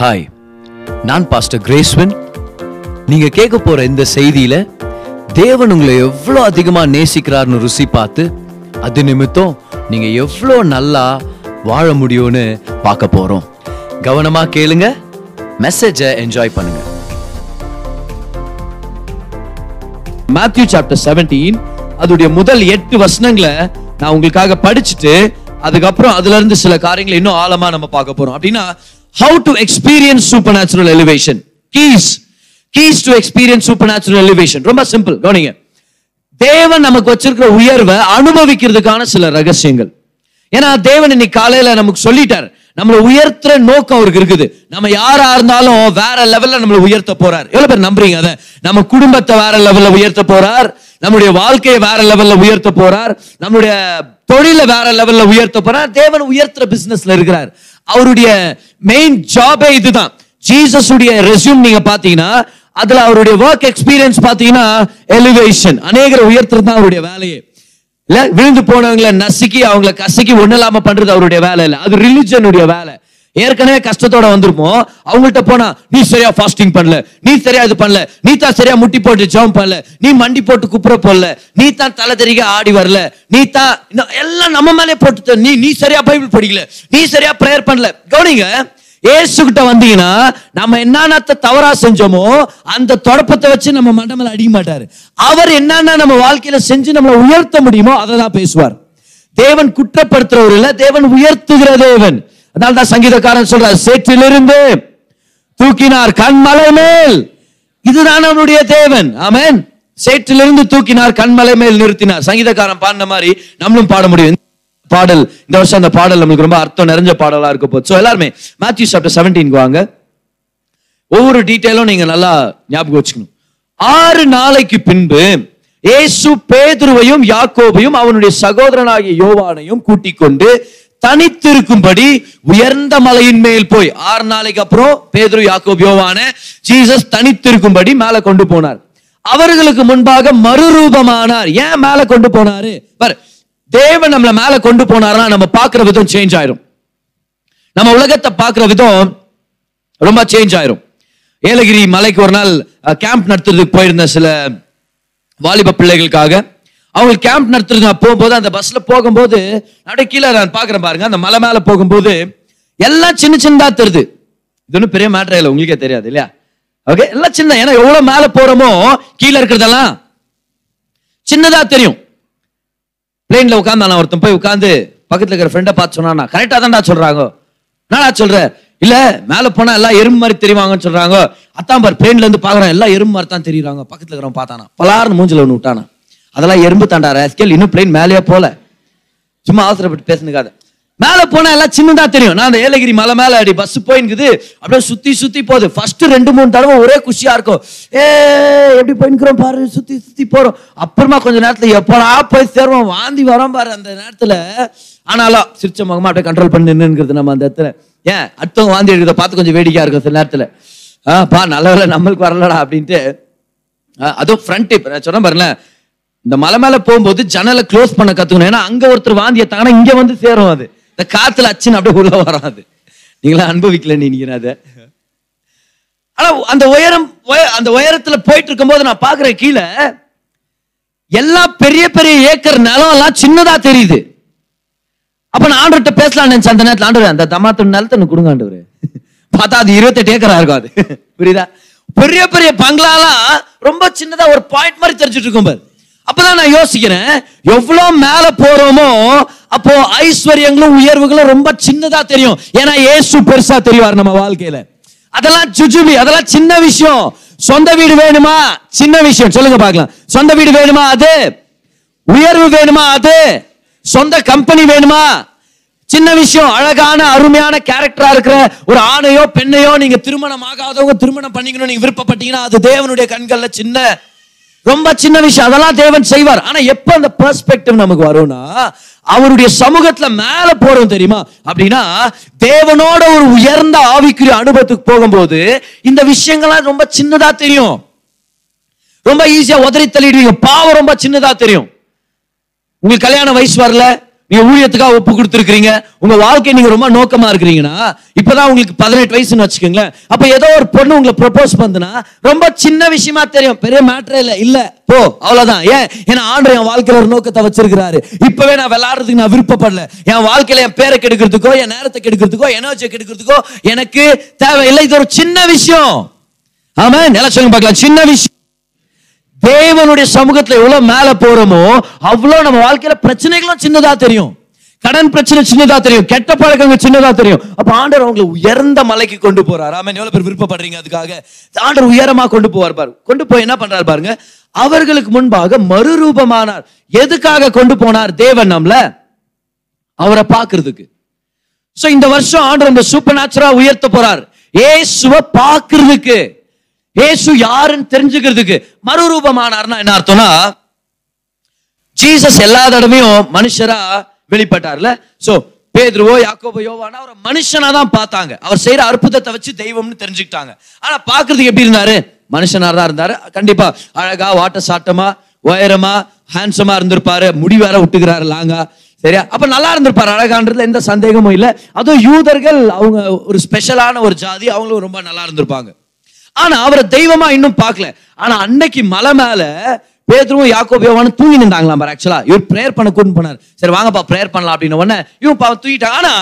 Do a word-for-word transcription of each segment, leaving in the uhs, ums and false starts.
Hi, நான் pastor Graceswin. நீங்கள் கேட்க போகிற இந்த செய்தியில் தேவன் உங்களை எவ்வளோ அதிகமாக நேசிக்கிறார்னு ருசி பார்த்து அது நிமித்தம் நீங்கள் எவ்வளோ நல்லா வாழ முடியும்னு பார்க்க போகிறோம். கவனமாக கேளுங்க, மெசேஜை என்ஜாய் பண்ணுங்க. மேத்யூ சாப்டர் பதினேழு அதுடைய முதல் எட்டு வசனங்களை நான் உங்களுக்காக படிச்சுட்டு அதுக்கப்புறம் அதுல இருந்து சில காரியங்களை இன்னும் ஆழமா நம்ம பார்க்க போறோம். அப்படின்னா how to experience supernatural elevation, keys keys to experience supernatural elevation. ரொம்ப சிம்பிள், கவனிங்க. தேவன் நமக்கு வச்சிருக்கிற உயர்வை அனுபவிக்கிறதுக்கான சில ரகசியங்கள். ஏன்னா தேவன் இன்னைக்கு காலையில நமக்கு சொல்லிட்டார், நம்மளை உயர்த்துற நோக்கம் அவருக்கு இருக்குது. நம்ம யாரா இருந்தாலும் வேற லெவல்ல நம்மளை உயர்த்த போறார். எவ்வளவு பேர் நம்புறீங்க அதை? நம்ம குடும்பத்தை வேற லெவல்ல உயர்த்த போறார், நம்மளுடைய வாழ்க்கையை வேற லெவல்ல உயர்த்த போறார், நம்மளுடைய தொழில வேற லெவல்ல உயர்த்த போறார். தேவன் உயர்த்துற பிசினஸ்ல இருக்கிறார். அவருடைய மெயின் ஜாபே இதுதான். ஜீசஸ் உடைய ரெஸ்யூம் நீங்க பாத்தீங்கன்னா அதுல அவருடைய ஒர்க் எக்ஸ்பீரியன்ஸ் பாத்தீங்கன்னா எலிவேஷன், அநேகரை உயர்த்துறது தான் அவருடைய வேலையே. இல்ல விழுந்து போனவங்களை நசுக்கி அவங்களை கசக்கி ஒண்ணு இல்லாம பண்றது அவருடைய வேலை இல்லை, அது ரிலிஜனுடைய வேலை. ஏற்கனவே கஷ்டத்தோட வந்திருப்போம், அவங்கள்ட்ட போனா நீ சரியா ஃபாஸ்டிங் பண்ணல, நீ சரியா இது பண்ணல, நீ தான் சரியா முட்டி போட்டு ஜம்ப் பண்ணல, நீ மண்டி போட்டு குப்புற போடல, நீ தான் தலை தெரிக்க ஆடி வரல, நீ தான் எல்லாம் நம்ம மேலே போட்டு, நீ நீ சரியா பைபிள் படிக்கல, நீ சரியா பிரேயர் பண்ணல. கவனிங்க, ஏசுகிட்ட வந்தீங்கன்னா நம்ம என்னென்ன தவறா செஞ்சோமோ அந்த தொடப்பத்தை வச்சு நம்ம மண்டமல அடிக்க மாட்டாரு. அவர் என்னன்னா நம்ம வாழ்க்கையில செஞ்சு நம்மளை உயர்த்த முடியுமோ அதை தான் பேசுவார். தேவன் குற்றப்படுத்துறவர் இல்ல, தேவன் உயர்த்துகிற தேவன். அதனால்தான் சங்கீதக்காரன் சொல்றார், சேற்றிலிருந்து தூக்கினார் கண்மலை மேல். இதுதான் நம்முடைய தேவன். ஆமென். சேற்றிலிருந்து தூக்கினார் கண்மலை மேல் நிறுத்தினார். சங்கீதக்காரன் பாடின மாதிரி நம்மளும் பாட முடியும் பாடல். இந்த வருஷம் அந்த பாடல் நம்மளுக்கு ரொம்ப அர்த்தம் நிறைஞ்ச பாடலா இருக்க போகுது. ஸோ எல்லாருமே மேத்யூ சாப்டர் பதினேழுக்கு வாங்க. ஒவ்வொரு டீட்டெயிலும் நீங்க நல்லா ஞாபகம் வச்சுக்கணும். ஆறு நாளைக்கு பின்பு இயேசு பேதுருவையும் யாக்கோபையும் அவனுடைய சகோதரனாகிய யோவானையும் கூட்டிக் கொண்டு தனித்திருக்கும்படி உயர்ந்த மலையின் மேல் போய், ஆறு நாளைக்கு அப்புறம் பேதுரு யாக்கோபு யோவானை ஜீசஸ் தனித்திருக்கும்படி மேல கொண்டு போனார். அவர்களுக்கு முன்பாக மறுரூபமானார். ஏன் மேல கொண்டு போனாரு? தேவன் நம்மளை மேல கொண்டு போனார்னா நம்ம பார்க்குற விதம் சேஞ்ச் ஆயிரும். நம்ம உலகத்தை பார்க்குற விதம் ரொம்ப சேஞ்ச் ஆயிரும். ஏலகிரி மலைக்கு ஒரு நாள் கேம்ப் நடத்துறதுக்கு போயிருந்த சில வாலிப பிள்ளைகளுக்காக அவங்களுக்கு கேம்ப் நடத்துறது நான் போகும்போது அந்த பஸ்ல போகும்போது அப்படியே கீழே நான் பார்க்குறேன். பாருங்க, அந்த மலை மேலே போகும்போது எல்லாம் சின்ன சின்னதாக தருது. இது ஒன்றும் பெரிய மேட்டர் இல்லை, உங்களுக்கே தெரியாது இல்லையா? ஓகே, எல்லாம் சின்ன. ஏன்னா எவ்வளோ மேலே போகிறோமோ கீழே இருக்கிறதெல்லாம் சின்னதாக தெரியும். பிளேன்ல உட்காந்து நான் ஒருத்தன் போய் உட்காந்து பக்கத்தில் இருக்கிற ஃப்ரெண்டை பார்த்து சொன்னான்னா, கரெக்டாக தான்டா சொல்கிறாங்க. நானா சொல்கிறேன், இல்லை மேலே போனால் எல்லாம் எறும்பு மாதிரி தெரிவாங்கன்னு சொல்கிறாங்க. அத்தான் பார், பிளேன்லேருந்து பார்க்குறேன் எல்லாம் எறும்பு மாதிரி தான் தெரியுறாங்க. பக்கத்தில் இருக்கிறவன் பார்த்தானா, பலார்னு மூஞ்சில் ஒன்று விட்டானா, அதெல்லாம் எறும்பு தாண்டா ராஸ்கல், இன்னும் பிளைன் மேலேயே போல, சும்மா அவசரப்பட்டு பேசுனதுக்காக. மேலே போனால் எல்லாம் சின்னதா தெரியும். நான் அந்த ஏலகிரி மலை மேலே அப்படி பஸ் போயின்னுக்குது, அப்படியே சுற்றி சுற்றி போகுது. ஃபர்ஸ்ட் ரெண்டு மூணு தடவை ஒரே குஷியாக இருக்கும், ஏ எப்படி போயின்னுக்குறோம் பாரு, சுற்றி சுற்றி போகிறோம். அப்புறமா கொஞ்சம் நேரத்தில் எப்போனா போய் சேருவோம், வாந்தி வரோம் பாரு அந்த நேரத்தில். ஆனாலும் சிரிச்ச முகமாக அப்படியே கண்ட்ரோல் பண்ணி நின்றுங்கிறது நம்ம அந்த இடத்துல. ஏன் அடுத்தவங்க வாந்தி எடுக்கிறத பார்த்து கொஞ்சம் வேடிக்கையாக இருக்கும் சில நேரத்தில். ஆ பா நல்ல வேலை நம்மளுக்கு வரலடா அப்படின்ட்டு. அதுவும் ஃப்ரண்ட் இப்போ நான் சொன்னேன் பாருங்களேன், இந்த மலை மேலே போகும்போது ஜன்னலை க்ளோஸ் பண்ண கற்றுக்கணும். ஏன்னா அங்கே ஒருத்தர் வாந்தியை தாங்கன்னா இங்கே வந்து சேரும், அது இந்த காற்றுல அச்சுன்னு அப்படியே உள்ள வரும். அது நீங்களாம் அனுபவிக்கலன்னு நினைக்கிறேன் அதை. ஆனால் அந்த உயரம் அந்த உயரத்தில் போயிட்டு இருக்கும்போது நான் பார்க்குறேன் கீழே எல்லாம் பெரிய பெரிய ஏக்கர் நிலம் எல்லாம் சின்னதாக தெரியுது. அப்போ நான் ஆண்டவர்கிட்ட பேசலான்னு நினச்சேன் அந்த நேரத்தில். ஆண்டவர் அந்த தமாத்தோட நிலத்தை எனக்கு கொடுங்க ஆண்டவர். பார்த்தா அது இருபத்தெட்டு ஏக்கரா இருக்கும். அது புரியுதா? பெரிய பெரிய பங்களாலாம் ரொம்ப சின்னதாக ஒரு பாயிண்ட் மாதிரி தெரிஞ்சுட்டு இருக்கும் பாரு. அப்பதான் நான் யோசிக்கிறேன், எவ்வளோ மேல போறோமோ அப்போ ஐஸ்வர்யங்களும் உயர்வுகளும் ரொம்ப சின்னதா தெரியும். ஏன்னா ஏசு பெருசா தெரிவார் நம்ம வாழ்க்கையில. அதெல்லாம் ஜுஜுபி, அதெல்லாம் சின்ன விஷயம். சொந்த வீடு வேணுமா? சின்ன விஷயம். சொல்லுங்க பார்க்கலாம், சொந்த வீடு வேணுமா? அது உயர்வு வேணுமா? அது சொந்த கம்பெனி வேணுமா? சின்ன விஷயம். அழகான அருமையான கேரக்டரா இருக்கிற ஒரு ஆணையோ பெண்ணையோ நீங்க திருமணம் ஆகாதவங்க திருமணம் பண்ணிக்கணும் நீங்க விருப்பப்பட்டீங்கன்னா அது தேவனுடைய கண்கள்ல சின்ன, ரொம்ப சின்ன விஷயம். அதெல்லாம் தேவன் செய்வார். ஆனா எப்ப அந்த பெர்ஸ்பெக்டிவ் நமக்கு வரும்னா அவருடைய சமூகத்துல மேல போறோம் தெரியுமா? அப்படின்னா தேவனோட ஒரு உயர்ந்த ஆவிக்குரிய அனுபவத்துக்கு போகும்போது இந்த விஷயங்கள்லாம் ரொம்ப சின்னதா தெரியும். ரொம்ப ஈஸியா உதறி தள்ளிடுவீங்க. பாவம் ரொம்ப சின்னதா தெரியும். உங்களுக்கு கல்யாண வயசு வரல, நீங்க ஊழியத்துக்காக ஒப்பு கொடுத்துருக்கீங்க, உங்க வாழ்க்கை நீங்க ரொம்ப நோக்கமா இருக்கிறீங்கன்னா, இப்பதான் உங்களுக்கு பதினெட்டு வயசுன்னு வச்சுக்கோங்களேன். அப்ப ஏதோ ஒரு பொண்ணு உங்களை ப்ரொபோஸ் பண்ணுனா ரொம்ப சின்ன விஷயமா தெரியும், பெரிய மேட்டரே இல்லை, இல்ல போ அவ்வளவுதான். ஏன்? ஏன்னா ஆண்டவர் என் வாழ்க்கையில ஒரு நோக்கத்தை வச்சிருக்கிறாரு. இப்பவே நான் விளையாடுறதுக்கு நான் விருப்பப்படல. என் வாழ்க்கையில என் பேரை கெடுக்கிறதுக்கோ, என் நேரத்தை கெடுக்கிறதுக்கோ, எனர்ஜியை கெடுக்கிறதுக்கோ எனக்கு தேவையில்லை. இது ஒரு சின்ன விஷயம். ஆமா, நல்லா சொல்லுங்க பார்க்கலாம், சின்ன விஷயம். தேவனுடைய சமூகத்துல எவ்வளவு மேல போறோமோ அவ்வளவு நம்ம வாழ்க்கையில பிரச்சனைகளும் சின்னதா தெரியும், கடன் பிரச்சனை சின்னதா தெரியும், கெட்ட பழக்கங்கள் சின்னதா தெரியும். அப்ப ஆண்டவர் அவங்களை உயர்ந்த மலைக்கு கொண்டு போறாரு. ஆமென். எவ்வளவு பேர் விருப்பப்படுறீங்க அதுக்காக? ஆண்டவர் உயரமா கொண்டு போவார் பாரு. கொண்டு போய் என்ன பண்றாரு பாருங்க, அவர்களுக்கு முன்பாக மறுரூபமானார். எதுக்காக கொண்டு போனார்? தேவன் நம்மள அவரை பாக்குறதுக்கு. சோ இந்த வருஷம் ஆண்டவர் நம்ம சூப்பர் நேச்சுரலா உயர்த்த போறார். இயேசுவை பாக்குறதுக்கு, இயேசு யாருன்னு தெரிஞ்சுக்கிறதுக்கு. மறுரூபமானார்னா என்ன அர்த்தம்னா, ஜீசஸ் எல்லா தடவையும் மனுஷரா வெளிப்பட்டார்ல. சோ பேதுருவோ யாக்கோபோ யோவானா அவரை மனுஷனா தான் பார்த்தாங்க. அவர் செய்யற அற்புதத்தை வச்சு தெய்வம்னு தெரிஞ்சுக்கிட்டாங்க. ஆனா பாக்குறதுக்கு எப்படி இருந்தாரு? மனுஷனா தான் இருந்தாரு. கண்டிப்பா அழகா, வாட்ட சாட்டமா, உயரமா, ஹேண்ட்ஸமா இருந்திருப்பாரு. முடி வேற விட்டுக்கிறாரு லாங்கா, சரியா? அப்ப நல்லா இருந்திருப்பாரு, அழகான்றதுல எந்த சந்தேகமும் இல்லை. அதுவும் யூதர்கள், அவங்க ஒரு ஸ்பெஷலான ஒரு ஜாதி, அவங்களும் ரொம்ப நல்லா இருந்திருப்பாங்க. ஆனா அவரை தெய்வமா இன்னும் பார்க்கல. ஆனா அன்னைக்கு மலை மேல பேதுருவும் யாக்கோபு யோவானும் தூங்கி நின்றாங்களாம். ஆக்சுவலா இவர் பிரேயர் பண்ண கூட்டு போனார். சரி வாங்கப்பா பிரேயர் பண்ணலாம் அப்படின்னு உடனே இவன் பாவம் தூங்கிட்டாங்க. ஆனா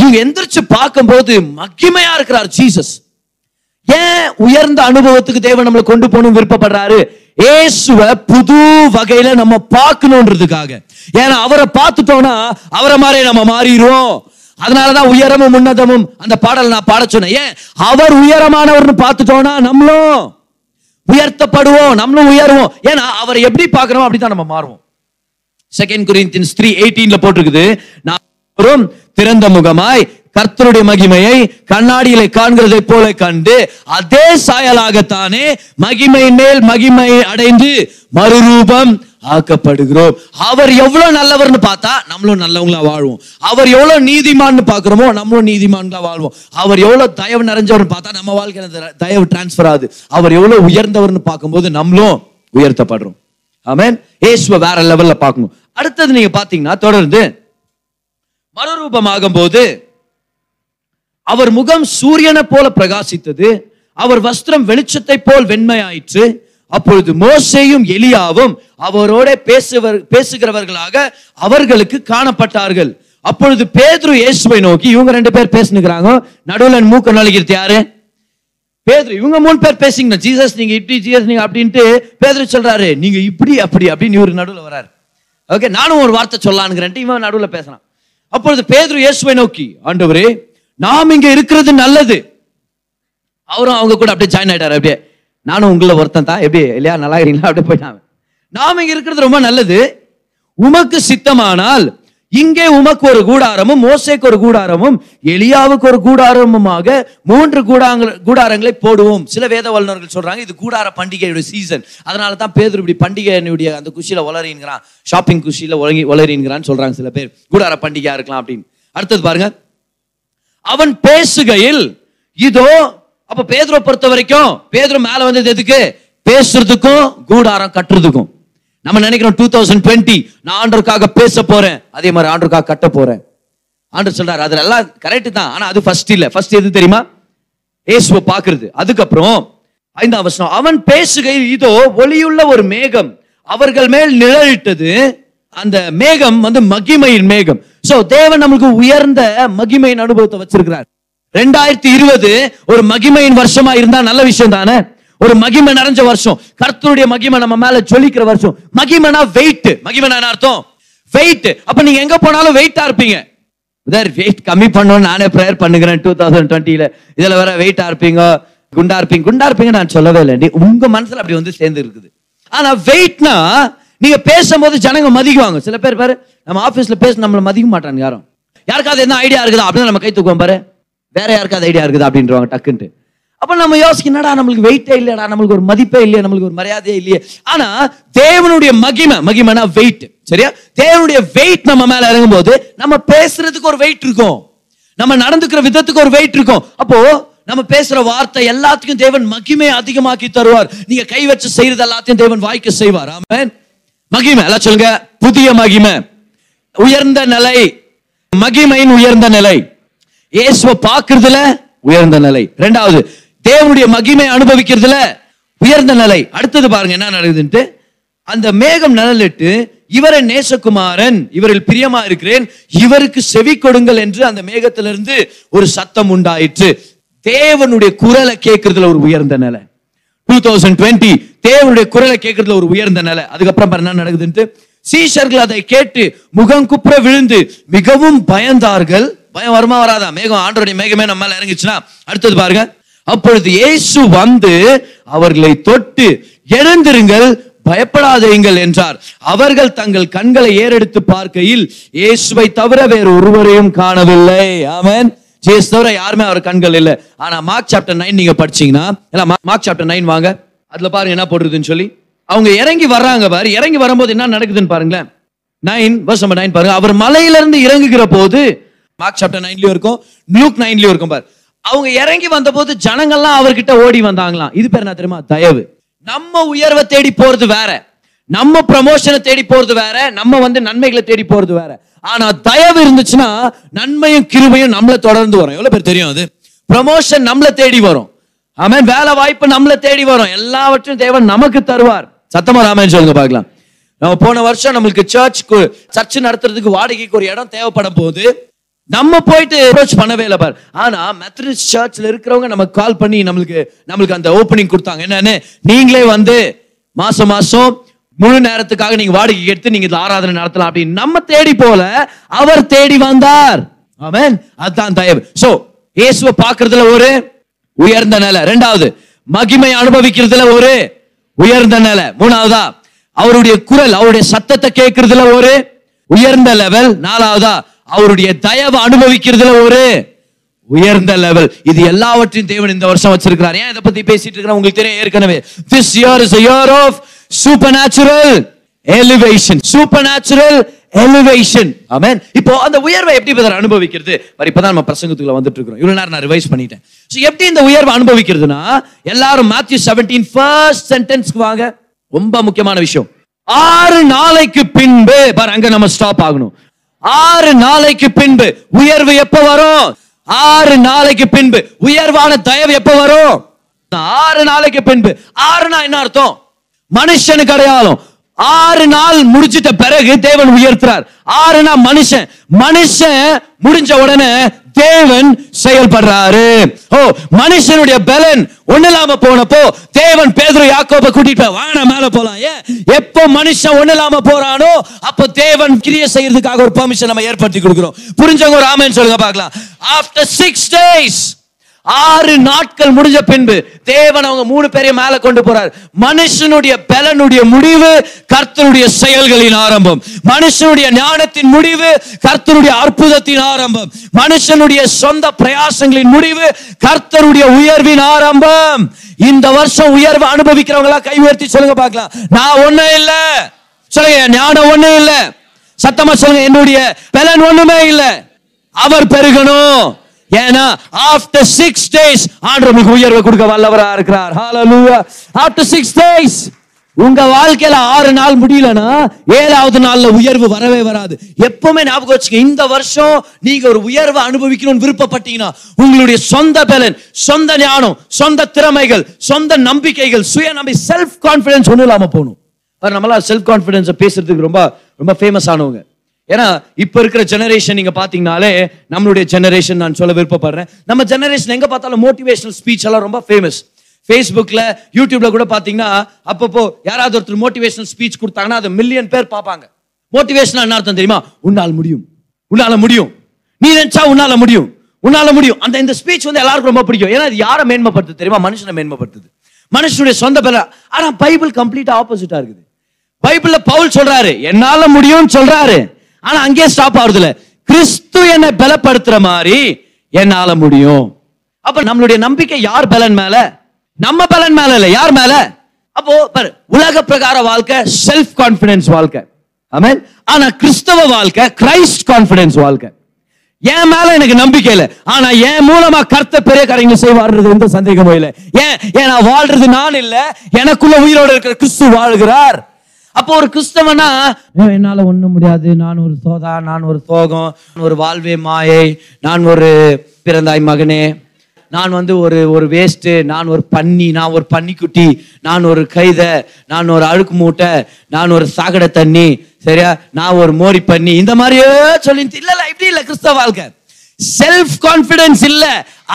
இவங்க எந்திரிச்சு பார்க்கும் போது மகிமையா இருக்கிறார் ஜீசஸ். ஏன் உயர்ந்த அனுபவத்துக்கு தேவன் நம்மளை கொண்டு போகணும் விருப்பப்படுறாரு? இயேசுவை புது வகையில நம்ம பார்க்கணும்ன்றதுக்காக. ஏன்னா அவரை பார்த்துட்டோம்னா அவரை மாதிரி நம்ம மாறிடுவோம். அதனாலதான் உயரமும் உன்னதமும் அந்த பாடல் நான் பாட சொன்னேன். ஏன்? அவர் உயரமானவர்னு பார்த்துட்டோம்னா நம்மளும் உயர்த்தப்படுவோம், நம்மளும் உயருவோம். ஏன்னா அவர் எப்படி பார்க்கிறோம் அப்படித்தான் நம்ம மாறுவோம். செகண்ட் கொரிந்தியன்ஸ் த்ரீ எயிட்டீன்ல போட்டிருக்குது, நானும் திறந்த முகமாய் கர்த்தருடைய மகிமையை கண்ணாடியிலே காண்கிறதை போல கண்டு அதே சாயலாகத்தானே மகிமை மேல் மகிமை அடைந்து மறுரூபம் ஆக்கப்படுகிறோம். அவர் எவ்வளவு நல்லவர்னு பார்த்தா நம்மளும் நல்லவங்களா வாழ்வோம். அவர் எவ்வளவு நீதிமான்னு பாக்குறோமோ நம்மளும் நீதிமான்களா வாழ்வோம். அவர் எவ்வளவு தயவு நிறைஞ்சவர்னு பார்த்தா நம்ம வாழ்க்கையில தயவு டிரான்ஸ்பர் ஆகுது. அவர் எவ்வளவு உயர்ந்தவர்னு பார்க்கும்போது நம்மளும் உயர்த்தப்படுறோம். ஆமென். இயேசுவை வேற லெவல்ல பார்க்கணும். அடுத்தது நீங்க பாத்தீங்கன்னா, தொடர்ந்து மறுரூபமாகும் போது அவர் முகம் சூரியனை போல பிரகாசித்தது, அவர் வஸ்திரம் வெளிச்சத்தை போல் வெண்மையாயிற்று. அப்பொழுது மோசேயும் எலியாவும் அவரோட பேசுவர் பேசுகிறவர்களாக அவர்களுக்கு காணப்பட்டார்கள். அப்பொழுது பேதுரு இயேசுவை நோக்கி, இவங்க ரெண்டு பேர் பேசினுக்கிறாங்க, நடுவில் மூக்க நலிக்கிறது யாரு? பேதுரு. இவங்க மூணு பேர் பேசிங்க, ஜீசஸ் நீங்க இப்படி, ஜீசஸ் நீங்க அப்படின்ட்டு. பேதுரு சொல்றாரு நீங்க இப்படி அப்படி அப்படின்னு. இவர் நடுவில் வர்றாரு. ஓகே, நானும் ஒரு வார்த்தை சொல்லானுங்கிறேன்ட்டு இவன் நடுவில் பேசுறான். அப்பொழுது பேதுரு இயேசுவை நோக்கி, ஆண்டவரே நாம் இங்க இருக்கிறது நல்லது. அவரும் அவங்க கூட அப்படியே ஜாயின் ஆயிட்டாரு. அப்படியே நானும் உங்களை ஒருத்தன் தான், எப்படி இல்லையா, நல்லா இருக்கீங்களா அப்படியே போயிட்டாங்க. நாம் இங்க இருக்கிறது ரொம்ப நல்லது. உமக்கு சித்தமானால் இங்கே உமக்கு ஒரு கூடாரமும் மோசேக்கு ஒரு கூடாரமும் எலியாவுக்கு ஒரு கூடாரமுமாக மூன்று கூடாரங்கள் கூடாரங்களை போடுவோம். சில வேத வல்லுநர்கள் சொல்றாங்க இது கூடார பண்டிகையுடைய சீசன், அதனால தான் பேதுரு இப்படி பண்டிகையினுடைய அந்த குஷியில உளறின்கிறான், ஷாப்பிங் குஷியில உலகி உளறின்கிறான்னு சொல்றாங்க சில பேர். கூடார பண்டிகையா இருக்கலாம் அப்படின்னு. அடுத்தது பாருங்க, அவன் பேசுகையில் இதோ. அப்ப பேதுரு பொறுத்த வரைக்கும் பேதுரு மேல வந்தது எதுக்கு? பேசுறதுக்கும் கூடாரம் கட்டுறதுக்கும். நம்ம நினைக்கிறோம் டூ தௌசண்ட் டுவெண்ட்டி, நான் ஆண்டவருக்காக பேச போறேன், அதே மாதிரி ஆண்டவருக்காக கட்ட போறேன். ஆண்டவர் சொல்றாரு அதுல எல்லாம் கரெக்ட் தான், ஆனா அது ஃபர்ஸ்ட் இல்ல. ஃபர்ஸ்ட் எது தெரியுமா? இயேசுவை பாக்குறது. அதுக்கப்புறம் ஐந்தாம் வசனம், அவன் பேசுகையில் இதோ ஒளியுள்ள ஒரு மேகம் அவர்கள் மேல் நிழலிட்டது. அந்த மேகம் வந்து மகிமையின் மேகம். சோ தேவன் நம்மளுக்கு உயர்ந்த மகிமையின் அனுபவத்தை வச்சிருக்கிறார். ரெண்டாயிரத்தி இருபது ஒரு மகிமையின் வருஷமா இருந்தா நல்ல விஷயம் தானே? ஒரு மகிமை நிறைஞ்ச வருஷம், கர்த்தருடைய மகிமை நம்ம மேல ஜொலிக்கிற வருஷம். மகிமைனா வெயிட், மகிமைனா என்ன அர்த்தம்? வெயிட். அப்ப நீங்க எங்க போனாலும் வெயிட்டா இருப்பீங்க. வெயிட் கம்மி பண்ணணும் நானே பிரேயர் பண்ணுகிறேன் டூ தௌசண்ட் டுவெண்ட்டில. இதுல வேற வெயிட்டா இருப்பீங்க, குண்டா இருப்பீங்க. குண்டா இருப்பீங்க நான் சொல்லவே இல்லைண்டி, உங்க மனசுல அப்படி வந்து சேர்ந்து இருக்குது. ஆனா வெயிட்னா நீங்க பேசும்போது ஜனங்க மதிக்குவாங்க. சில பேர் பாரு, நம்ம ஆபீஸ்ல பேச நம்மள மதிக்க மாட்டாங்க யாரும். யாருக்காவது என்ன ஐடியா இருக்குதா அப்படின்னு நம்ம கை தூக்குவோம் பாரு. வேற யாருக்காவது ஐடியா இருக்குதா அப்படின்றவாங்க டக்குன்ட்டு. அப்ப நம்ம யோசிக்கடா, நம்மளுக்கு வெயிட்டே இல்லையடா, நம்மளுக்கு ஒரு மதிப்பே இல்லையா, நம்மளுக்கு ஒரு மரியாதையே இல்லையே. ஆனா தேவனுடைய மகிமை, மகிமைனா வெயிட், சரியா? தேவனுடைய வெயிட் நம்ம மேல இறங்கும் போது நம்ம பேசுறதுக்கு ஒரு வெயிட் இருக்கும், நம்ம நடந்துக்கிற விதத்துக்கு ஒரு வெயிட் இருக்கும். அப்போ நம்ம பேசுற வார்த்தை எல்லாத்துக்கும் தேவன் மகிமையை அதிகமாக்கி தருவார். நீங்க கை வச்சு செய்யறது எல்லாத்தையும் தேவன் வாய்க்க செய்வார். ஆமென். மகிமை எல்லாம் சொல்லுங்க, புதிய மகிமை. உயர்ந்த நிலை, மகிமையின் உயர்ந்த நிலை, இயேசுவை பார்க்கிறதுல உயர்ந்த நிலை. இரண்டாவது, தேவனுடைய மகிமை அனுபவிக்கிறதுல உயர்ந்த நிலை. அடுத்தது பாருங்க என்ன நடக்குதுன்ட்டு, அந்த மேகம் நிழலிட்டு இவரை நேசகுமாரன், இவரில் பிரியமா இருக்கிறேன், இவருக்கு செவி கொடுங்கள் என்று அந்த மேகத்திலிருந்து ஒரு சத்தம் உண்டாயிற்று. தேவனுடைய குரலை கேட்கறதுல ஒரு உயர்ந்த நிலை. டூ தௌசண்ட் டுவெண்ட்டி தேவனுடைய குரலை கேட்கறதுல ஒரு உயர்ந்த நிலை. அதுக்கப்புறம் என்ன நடக்குதுன்ட்டு, சீஷர்கள் அதை கேட்டு முகம் குப்புற விழுந்து மிகவும் பயந்தார்கள். பயம் வருமா வராதா? மேகம், ஆண்டவருடைய மேகமே நம்மால இறங்கிச்சுன்னா. அடுத்தது பாருங்க, அப்பொழுது இயேசு வந்து அவர்களை தொட்டு, எழுந்திருங்கள், பயப்படாதீர்கள் என்றார். அவர்கள் தங்கள் கண்களை ஏறெடுத்து பார்க்கையில் இயேசுவை தவிர வேறு ஒருவரையும் காணவில்லை. ஆமென். இயேசு தவிர யாருமே அவர் கண்கள் இல்லை. ஆனா மார்க் சாப்டர் நைன் நீங்க படிச்சீங்கன்னா, மார்க் சாப்டர் நைன் வாங்க, அதுல பாருங்க என்ன போடுறதுன்னு சொல்லி. அவங்க இறங்கி வர்றாங்க பாரு. இறங்கி வரும்போது என்ன நடக்குதுன்னு பாருங்களேன். நைன் வர்ஸ் நம்பர் நைன் பாருங்க. அவர் மலையிலிருந்து இறங்குகிற போது, மார்க் சாப்டர் நைன்லயும் இருக்கும், லூக் நைன்லயும் இருக்கும் பாரு. அவங்க இறங்கி வந்த போது ஜனங்கள்லாம் அவர்கிட்ட ஓடி வந்தாங்களாம். இது பேர் என்ன தெரியுமா? தயவு. நம்ம உயர்வை தேடி போறது வேற, நம்ம ப்ரமோஷனை தேடி போறது வேற, நம்ம வந்து நன்மைகளை தேடி போறது வேற. ஆனா தயவு இருந்துச்சுன்னா நன்மையும் கிருபையும் நம்மளை தொடர்ந்து வரும். எவ்வளவு பேர் தெரியும் அது? ப்ரமோஷன் நம்மளை தேடி வரும். ஆமென். வேலை வாய்ப்பு நம்மளை தேடி வரும். எல்லாவற்றையும் தேவன் நமக்கு தருவார். சத்தமா ராமன் சொல்லுங்க பார்க்கலாம். நம்ம போன வருஷம் நம்மளுக்கு சர்ச் சர்ச் நடத்துறதுக்கு வாடகைக்கு ஒரு இடம் தேவைப்படும் போது நம்ம போயிட்டு அப்ரோச் பண்ணவே இல்லை பார். ஆனா மெத்தடிஸ்ட் சர்ச்சில் இருக்கிறவங்க நமக்கு கால் பண்ணி நம்மளுக்கு நம்மளுக்கு அந்த ஓப்பனிங் கொடுத்தாங்க. என்னன்னு, நீங்களே வந்து மாசம் மாசம் முழு நேரத்துக்காக நீங்க வாடகைக்கு எடுத்து நீங்க ஆராதனை நடத்தலாம் அப்படின்னு. நம்ம தேடி போல அவர் தேடி வந்தார். ஆமென். அதுதான் தயவு. சோ இயேசுவை பார்க்கறதுல ஒரு உயர்ந்த நிலை. ரெண்டாவது, மகிமை அனுபவிக்கிறதுல ஒரு உயர்ந்த நிலை. மூணாவதா, அவருடைய குரல், அவருடைய சத்தத்தை கேட்கறதுல ஒரு உயர்ந்த லெவல். நாலாவதா, அவருடைய தயவை அனுபவிக்கிறதுல ஒரு உயர்ந்த லெவல். இது எல்லாவற்றையும் தேவன் இந்த வருஷம் வச்சிருக்கிறார். ஏன் இதை பத்தி பேசிட்டு இருக்கிறேன் உங்களுக்கு தெரியும் ஏற்கனவே. This year is a year of supernatural elevation. Supernatural elevation. Amen. இப்போ அந்த உயர்வை எப்படி பதற அனுபவிக்கிறது? இப்பதான் நம்ம பிரசங்கத்துக்குள்ள வந்துட்டு இருக்கிறோம். இவ்வளவு நேரம் நான் ரிவைஸ் பண்ணிட்டேன். சோ எப்படி இந்த உயர்வை அனுபவிக்கிறதுனா, எல்லாரும் மேத்யூ பதினேழு first சென்டென்ஸ்க்கு வாங்க. ரொம்ப முக்கியமான விஷயம். ஆறு நாளைக்கு பின்பு பார், அங்க நம்ம ஸ்டாப் ஆகணும். ஆறு நாளைக்கு பின்பு உயர்வு எப்ப வரும்? ஆறு நாளைக்கு பின்பு உயர்வான தயவு எப்ப வரும்? ஆறு நாளைக்கு பின்பு. ஆறுனா என்ன அர்த்தம்? மனுஷனுக்கு அடையாளம். ஆறு நாள் முடிஞ்சிட்ட பிறகு தேவன் உயர்த்துறார். ஆறுனா மனுஷன், மனுஷன் முடிஞ்ச உடனே தேவன் செயல்படுறாரு. ஓ, மனுஷனுடைய பலன் ஒண்ணில்லாம போனப்போ தேவன் பேதுரு யாக்கோபை கூட்டிட்டு வாங்க மேல போலாம். ஏன்? எப்போ மனுஷன் ஒண்ணில்லாம போறானோ அப்போ தேவன் கிரியை செய்யறதுக்காக ஒரு பெர்மிஷன் நம்ம ஏற்படுத்தி கொடுக்கிறோம். புரிஞ்சவங்க ஒரு ஆமென் சொல்லுங்க பார்க்கலாம். ஆஃப்டர் சிக்ஸ் டேஸ், ஆறு நாட்கள் முடிஞ்ச பின்பு தேவன் அவங்க மூணு பேரையும் மேல கொண்டு போறார். மனுஷனுடைய பலனுடைய முடிவு கர்த்தருடைய செயல்களின் ஆரம்பம். மனுஷனுடைய ஞானத்தின் முடிவு கர்த்தருடைய அற்புதத்தின் ஆரம்பம். மனுஷனுடைய சொந்த பிரயாசங்களின் முடிவு கர்த்தருடைய உயர்வின் ஆரம்பம். இந்த வருஷம் உயர்வு அனுபவிக்கிறவங்களா கை உயர்த்தி சொல்லுங்க பார்க்கலாம். நான் ஒண்ணு இல்ல சொல்லுங்க, ஞானம் ஒண்ணு இல்ல, சத்தமா சொல்லுங்க, என்னுடைய பலன் ஒண்ணுமே இல்ல, அவர் பெருகணும். ஏன்னா after six days ஆண்டவருக்கு உயர்வை கொடுக்க வல்லவராக இருக்கிறார். ஹalleluya. after six days உங்க வாழ்க்கையில ஆறு நாள் முடியலனா ஏழாவது நாள்ல உயர்வு வரவே வராது. எப்பவுமே ஞாபகம் வச்சுங்க, இந்த வருஷம் நீங்க ஒரு உயர்வை அனுபவிக்கணும்னு விருப்பப்பட்டீங்கன்னா உங்களுடைய சொந்த பலன், சொந்த ஞானம், சொந்த திறமைகள், சொந்த நம்பிக்கைகள், சுய நம்பி செல்ஃப் கான்ஃபிடன்ஸ் ஒன்றும் இல்லாம போகணும். நம்மளால செல்ஃப் கான்ஃபிடன்ஸை பேசுறதுக்கு ரொம்ப ரொம்ப ஃபேமஸ் ஆனவங்க. ஏன்னா இப்ப இருக்கிற ஜெனரேஷன் நீங்க பாத்தீங்கன்னாலே, நம்மளுடைய ஜெனரேஷன் நான் சொல்ல விருப்பப்படுறேன், நம்ம ஜெனரேஷன் எங்க பார்த்தாலும் மோட்டிவேஷனல் ஸ்பீச் எல்லாம் ரொம்ப ஃபேமஸ். ஃபேஸ்புக்ல, யூடியூப்ல கூட பாத்தீங்கன்னா அப்பப்போ யாராவது ஒருத்தர் மோட்டிவேஷனல் ஸ்பீச் கொடுத்தாங்கன்னா அதை மில்லியன் பேர் பார்ப்பாங்க. மோட்டிவேஷனா என்ன அர்த்தம் தெரியுமா? உன்னால் முடியும், உன்னால முடியும், நீ நினைச்சா உன்னால முடியும், உன்னால முடியும். அந்த இந்த ஸ்பீச் வந்து எல்லாருக்கும் ரொம்ப பிடிக்கும். ஏன்னா இது யாரை மேன்மைப்படுத்து தெரியுமா? மனுஷனை மேன்மைப்படுத்துது, மனுஷனுடைய சொந்த பேர. ஆனா பைபிள் கம்ப்ளீட்டா ஆப்போசிட்டா இருக்குது. பைபிள்ல பவுல் சொல்றாரு, என்னால முடியும்னு சொல்றாரு, ஆனா அங்கே ஸ்டாப் ஆகுறதுல கிறிஸ்து என்னை பலப்படுத்துற மாதிரி என்னால முடியும். அப்ப நம்மளுடைய நம்பிக்கை யார் பலன் மேல? நம்ம பலன் மேல இல்ல, யார் மேல? அப்போ உலக பிரகார வாழ்க்கை செல்ஃப் கான்பிடன்ஸ் வாழ்க்கை. ஆமென். ஆனா கிறிஸ்தவ வாழ்க்கை கிரைஸ்ட் கான்பிடன்ஸ் வாழ்க்கை. என் மேல எனக்கு நம்பிக்கை இல்லை, ஆனா என் மூலமா கர்த்தர் பெரிய காரியங்களை செய்வார்ன்றது எந்த சந்தேகமும் இல்லை. ஏன்? ஏன் நான் வாழ்றது நான் இல்ல, எனக்குள்ள உயிரோடு இருக்கிற கிறிஸ்து வாழ்கிறார். அப்போ ஒரு கிறிஸ்தவனா என்னால ஒண்ணு முடியாது, நான் ஒரு சோதா, நான் ஒரு சோகம், ஒரு வாழ்வே மாயை, நான் ஒரு பிறந்தாய் மகனே, நான் வந்து ஒரு ஒரு வேஸ்ட்டு, நான் ஒரு பன்னி, நான் ஒரு பன்னிக்குட்டி, நான் ஒரு கைத, நான் ஒரு அழுக்கு மூட்டை, நான் ஒரு சாக்கடை தண்ணி, சரியா, நான் ஒரு மோரி பன்னி, இந்த மாதிரியோ சொல்லி இல்லை இல்லை இப்படி இல்லை கிறிஸ்தவ வாழ்க்கை. செல்ஃப் கான்ஃபிடன்ஸ் இல்லை,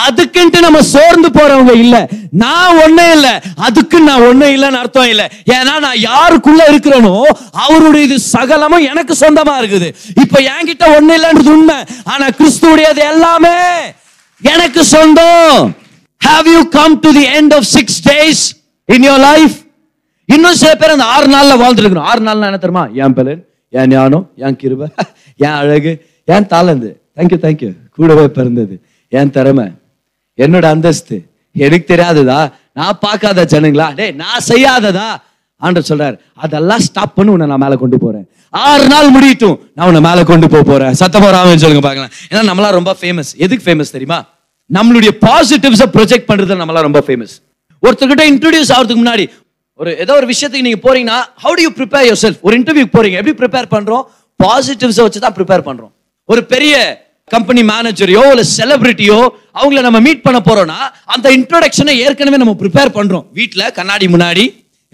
அதுக்குன்ட்டு நம்ம சோர்ந்து போறவங்க இல்லை. நான் ஒன்றும் இல்லை, அதுக்கு நான் ஒன்றும் இல்லைன்னு அர்த்தம் இல்லை. ஏன்னா நான் யாருக்குள்ள இருக்கிறேனோ அவருடைய இது சகலமும் எனக்கு சொந்தமா இருக்குது. இப்போ என்கிட்ட ஒன்றும் இல்லைன்றது உண்மை, ஆனால் கிறிஸ்துவுடையது எல்லாமே எனக்கு சொந்தம். Have you come to the end of six days in your life? இன்னும் சில பேர் அந்த ஆறு நாள்ல வாழ்ந்துருக்கணும். ஆறு நாள்னா என்ன தெரியுமா? என் பலன், என் ஞானம், என் கிருபை, என் அழகு, என் தாளந்து, தேங்க்யூ தேங்க்யூ, கூடவே பிறந்தது, என் திறமை, என்னோட அந்தஸ்து, எனக்கு தெரியாததா, நான் பார்க்காத ஜனங்களா, டே நான் செய்யாததா. ஆண்டவர் சொல்றாரு, அதெல்லாம் ஸ்டாப் பண்ணி உன்னை நான் மேல கொண்டு போறேன். ஆறு நாள் முடியட்டும், நான் உன்னை மேல கொண்டு போக போறேன். சத்தமா ராமன் சொல்லுங்க பார்க்கலாம். ஏன்னா நம்மளா ரொம்ப ஃபேமஸ். எதுக்கு ஃபேமஸ் தெரியுமா? நம்மளுடைய பாசிட்டிவ்ஸை ப்ரொஜெக்ட் பண்றது நம்மளா ரொம்ப ஃபேமஸ். ஒருத்தர்கிட்ட இன்ட்ரோடியூஸ் ஆகிறதுக்கு முன்னாடி ஒரு ஏதோ ஒரு விஷயத்துக்கு நீங்க போறீங்கன்னா, how do you prepare yourself? ஒரு இன்டர்வியூக்கு போறீங்க, எப்படி ப்ரிப்பேர் பண்றோம்? பாசிட்டிவ்ஸை வச்சு தான் ப்ரிப்பேர் பண்றோம். ஒரு பெரிய கம்பெனி மேனேஜரையோ இல்லை செலிபிரிட்டியோ அவங்கள நம்ம மீட் பண்ண போறோம்னா, அந்த இன்ட்ரோடக்ஷனை ஏற்கனவே நம்ம ப்ரிப்பேர் பண்றோம். வீட்டில் கண்ணாடி முன்னாடி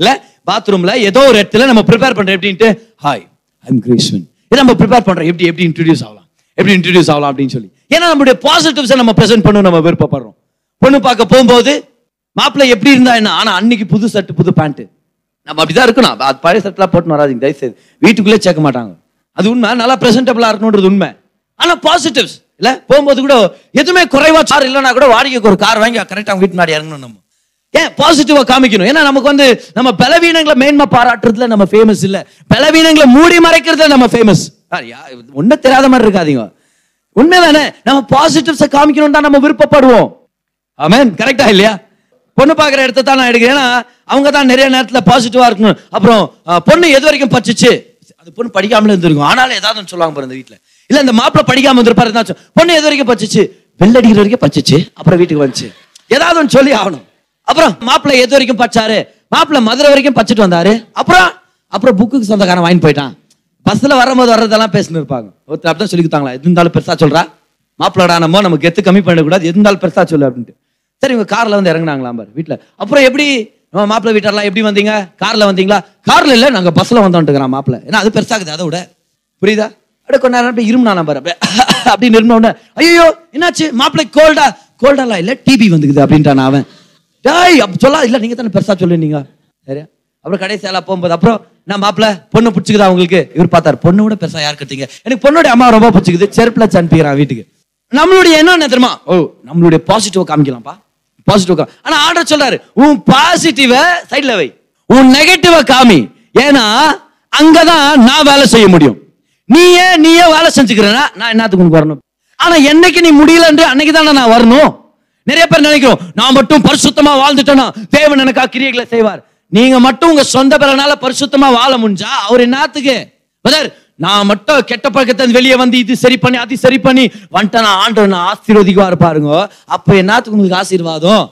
இல்லை பாத்ரூம்ல ஏதோ ஒரு இடத்துல நம்ம ப்ரிப்பேர் பண்றோம். எப்படின்ட்டு, ஹாய் ஐம் கிரேஸ்வின், இதை நம்ம ப்ரிப்பேர் பண்றோம். எப்படி எப்படி இன்ட்ரடியூஸ் ஆகலாம், எப்படி இன்ட்ரடியூஸ் ஆகலாம் அப்படின்னு சொல்லி. ஏன்னா நம்மளுடைய பாசிட்டிவ்ஸை நம்ம ப்ரெசென்ட் பண்ண நம்ம விருப்பப்படுறோம். பொண்ணு பார்க்க போகும்போது மாப்பிள்ளை எப்படி இருந்தா என்ன, ஆனால் அன்னைக்கு புது சட்டு புது பேண்ட்டு, நம்ம அப்படிதான் இருக்கணும். அது பழைய சட்டெல்லாம் போட்டு வராதிங்க தயவு செய்து, வீட்டுக்குள்ளே சேர்க்க மாட்டாங்க. அது உண்மை, நல்லா ப்ரெசென்டபிளா இருக்கணும்ன்றது உண்மை. ஆனா பாசிட்டிவ்ஸ் இல்ல, போகும்போது கூட எதுவுமே குறைவா சார் இல்லைன்னா கூட வாடகைக்கு ஒரு கார் வாங்கி கரெக்டாக வீட்டு முன்னாடி இறங்கணும். நம்ம ஏன் பாசிட்டிவா காமிக்கணும்? ஏன்னா நமக்கு வந்து நம்ம பலவீனங்களை மேன்மை பாராட்டுறதுல நம்ம ஃபேமஸ் இல்லை, பலவீனங்களை மூடி மறைக்கிறதுல நம்ம ஃபேமஸ். ஒன்னும் தெரியாத மாதிரி இருக்காதீங்க, உண்மைதானே? நம்ம பாசிட்டிவ்ஸை காமிக்கணும் தான் நம்ம விருப்பப்படுவோம். ஆமேன், கரெக்டா இல்லையா? பொண்ணு பார்க்குற இடத்த தான் நான் எடுக்கிறேன், ஏன்னா அவங்க தான் நிறைய நேரத்தில் பாசிட்டிவா இருக்கணும். அப்புறம் பொண்ணு எது வரைக்கும் படிச்சிச்சு, அது பொண்ணு படிக்காமலே இருந்திருக்கும், ஆனாலும் ஏதாவது சொல்லுவாங்க பாருங்க வீட்டில். இல்லை இந்த மாப்பிள்ளை படிக்காம இருந்திருப்பாரு, என்ன பொண்ணு எது வரைக்கும் படிச்சிச்சு, வெள்ளடிக்கிற வரைக்கும் படிச்சிச்சு, அப்புறம் வீட்டுக்கு வந்துச்சு, ஏதாவது ஒன்று சொல்லி ஆகணும். அப்புறம் மாப்பிள்ளை எது வரைக்கும் படிச்சாரு, மாப்பிள்ளை மதுரை வரைக்கும் படிச்சுட்டு வந்தாரு, அப்புறம் அப்புறம் புக்குக்கு சொந்தக்காரன் வாங்கி போயிட்டான், பஸ்ல வரும்போது வர்றதெல்லாம் பேசினு இருப்பாங்க. ஒருத்தர் அப்படிதான் சொல்லிக்கிட்டாங்களா, எது இருந்தாலும் பெருசா சொல்றா மாப்பிள்ளடா, நம்ம நம்ம கெத்து கம்மி பண்ணக்கூடாது, எது இருந்தாலும் பெருசா சொல்லு அப்படின்ட்டு. சரி, இவங்க கார்ல வந்து இறங்கினாங்களா பாரு வீட்டில். அப்புறம் எப்படி நம்ம மாப்பிள்ளை வீட்டாரெலாம் எப்படி வந்தீங்க, கார்ல வந்தீங்களா? கார்ல இல்லை, நாங்கள் பஸ்ல வந்தோன்ட்டுக்கிறோம் மாப்பிள்ளை, ஏன்னா அது பெருசாகுது அதை விட, புரியுதா? அப்படியே கொஞ்ச நேரம் இருமுனா நம்பர் அப்படியே அப்படின்னு இருந்த உடனே, ஐயோ என்னாச்சு மாப்பிள்ளை, கோல்டா? கோல்டாலாம் இல்லை, டிபி வந்துக்குது அப்படின்ட்டான் அவன். டாய் அப்படி சொல்லா, இல்லை நீங்கள் தானே பெருசாக சொல்லுவீங்க, சரியா? அப்புறம் கடைசியெல்லாம் போகும்போது, அப்புறம் நான் மாப்பிள்ளை பொண்ணு பிடிச்சிக்குதா உங்களுக்கு? இவர் பார்த்தாரு, பொண்ணு கூட பெருசாக யார் கட்டிங்க, எனக்கு பொண்ணுடைய அம்மா ரொம்ப பிடிச்சிக்குது, செருப்பில் சன்பிக்கிறான் வீட்டுக்கு. நம்மளுடைய என்ன தெரியுமா, ஓ நம்மளுடைய பாசிட்டிவா காமிக்கலாம்ப்பா, பாசிட்டிவா. ஆனால் ஆண்டவர் சொல்றாரு, உன் பாசிட்டிவை சைடில் வை, உன் நெகட்டிவை காமி, ஏன்னா அங்கதான் நான் வேலை செய்ய முடியும். நீயே நீயே வேலை செஞ்சுக்கிறேன்னா நான் என்னத்துக்கு உனக்கு வரணும்? ஆனால் என்னைக்கு நீ முடியலன்று அன்னைக்கு தானே நான் வரணும். நிறைய பேர் நினைக்கிறோம், நான் மட்டும் பரிசுத்தமா வாழ்ந்துட்டேன்னா தேவன் எனக்கா கிரியைகளை செய்வார். நீங்க மட்டும் உங்க சொந்த பலனால பரிசுத்தமா வாழ முடிஞ்சா அவர் என்னத்துக்கு? நான் மட்டும் கெட்ட பழக்கத்தை வெளியே வந்து இது சரி பண்ணி அது சரி பண்ணி வந்துட்டேன், நான் ஆண்டவர் நான் ஆசீர்வதிக்குவா இருப்பாருங்க. அப்ப என்னத்துக்கு உங்களுக்கு ஆசீர்வாதம்?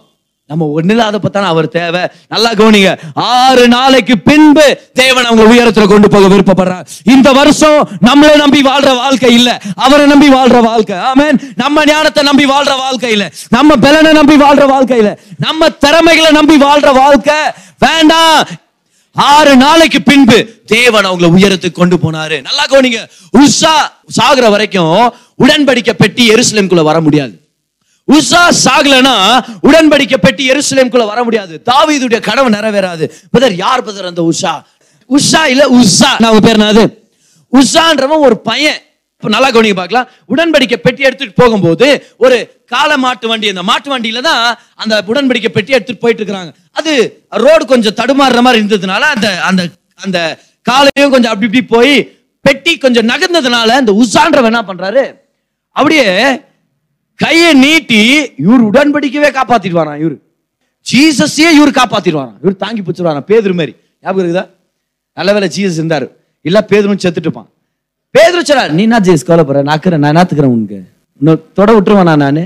நம்ம ஒண்ணு இல்லாத பார்த்தானா அவர் தேவை. நல்லா கவனிங்க, ஆறு நாளைக்கு பின்பு தேவன் அவங்க உயரத்துல கொண்டு போக விருப்பப்படுறார். இந்த வருஷம் நம்மளை நம்பி வாழ்ற வாழ்க்கை இல்ல, அவரை நம்பி வாழ்ற வாழ்க்கை. ஆமென். நம்ம ஞானத்தை நம்பி வாழ்ற வாழ்க்கை இல்ல, நம்ம பலனை நம்பி வாழ்ற வாழ்க்கை இல்ல, நம்ம திறமைகளை நம்பி வாழ்ற வாழ்க்கை வேண்டாம். ஆறு நாளைக்கு பின்பு தேவன் அவங்களை உயரத்துக்கு கொண்டு போனாரு. நல்லா கவனிங்க, உஷா சாகுற வரைக்கும் உடன்படிக்கை பெட்டி எருசலேமுக்குள்ள வர முடியாது. உஷா சாகலனா உடன்படிக்கை பெட்டி எருசலேமுக்குள்ள வர முடியாது, தாவீதுடைய கனவு நிறைவேறாது. பிரதர் யார் பிரதர் அந்த உஷா? உஷா இல்ல உஷா, நான் பேர் என்னது உஷான்றவன் ஒரு பையன். நல்லா கவனிங்க பார்க்கலாம், உடன்படிக்கை பெட்டி எடுத்துட்டு போகும்போது ஒரு காளை மாட்டு வண்டி, அந்த மாட்டு வண்டியில தான் அந்த உடன்படிக்கை பெட்டி எடுத்துட்டு போயிட்டு இருக்கிறாங்க. அது ரோடு கொஞ்சம் தடுமாறுற மாதிரி இருந்ததுனால அந்த அந்த அந்த காளையும் கொஞ்சம் அப்படி இப்படி போய் பெட்டி கொஞ்சம் நகர்ந்ததுனால அந்த உஷான்றவன் என்ன பண்றாரு, அப்படியே கையை நீட்டி இவர் உடன்படிக்கவே காப்பாத்திட்டு வரான். இவரு ஜீசஸையே இவர் காப்பாத்திட்டு வரான், இவர் தாங்கி பிடிச்சிருவாரான் பேதுரு மாதிரி. ஞாபகம் இருக்குதா? நல்ல வேலை ஜீசஸ் இருந்தாரு, இல்ல பேதுருன்னு செத்துட்டுப்பான். பேதுரு சொல்றாரு, நீ என்ன ஜீசஸ் கவலைப்படுற, நாக்குறேன் நான் நாத்துக்கிறேன், உனக்கு இன்னும் தொட விட்டுருவானா நானு,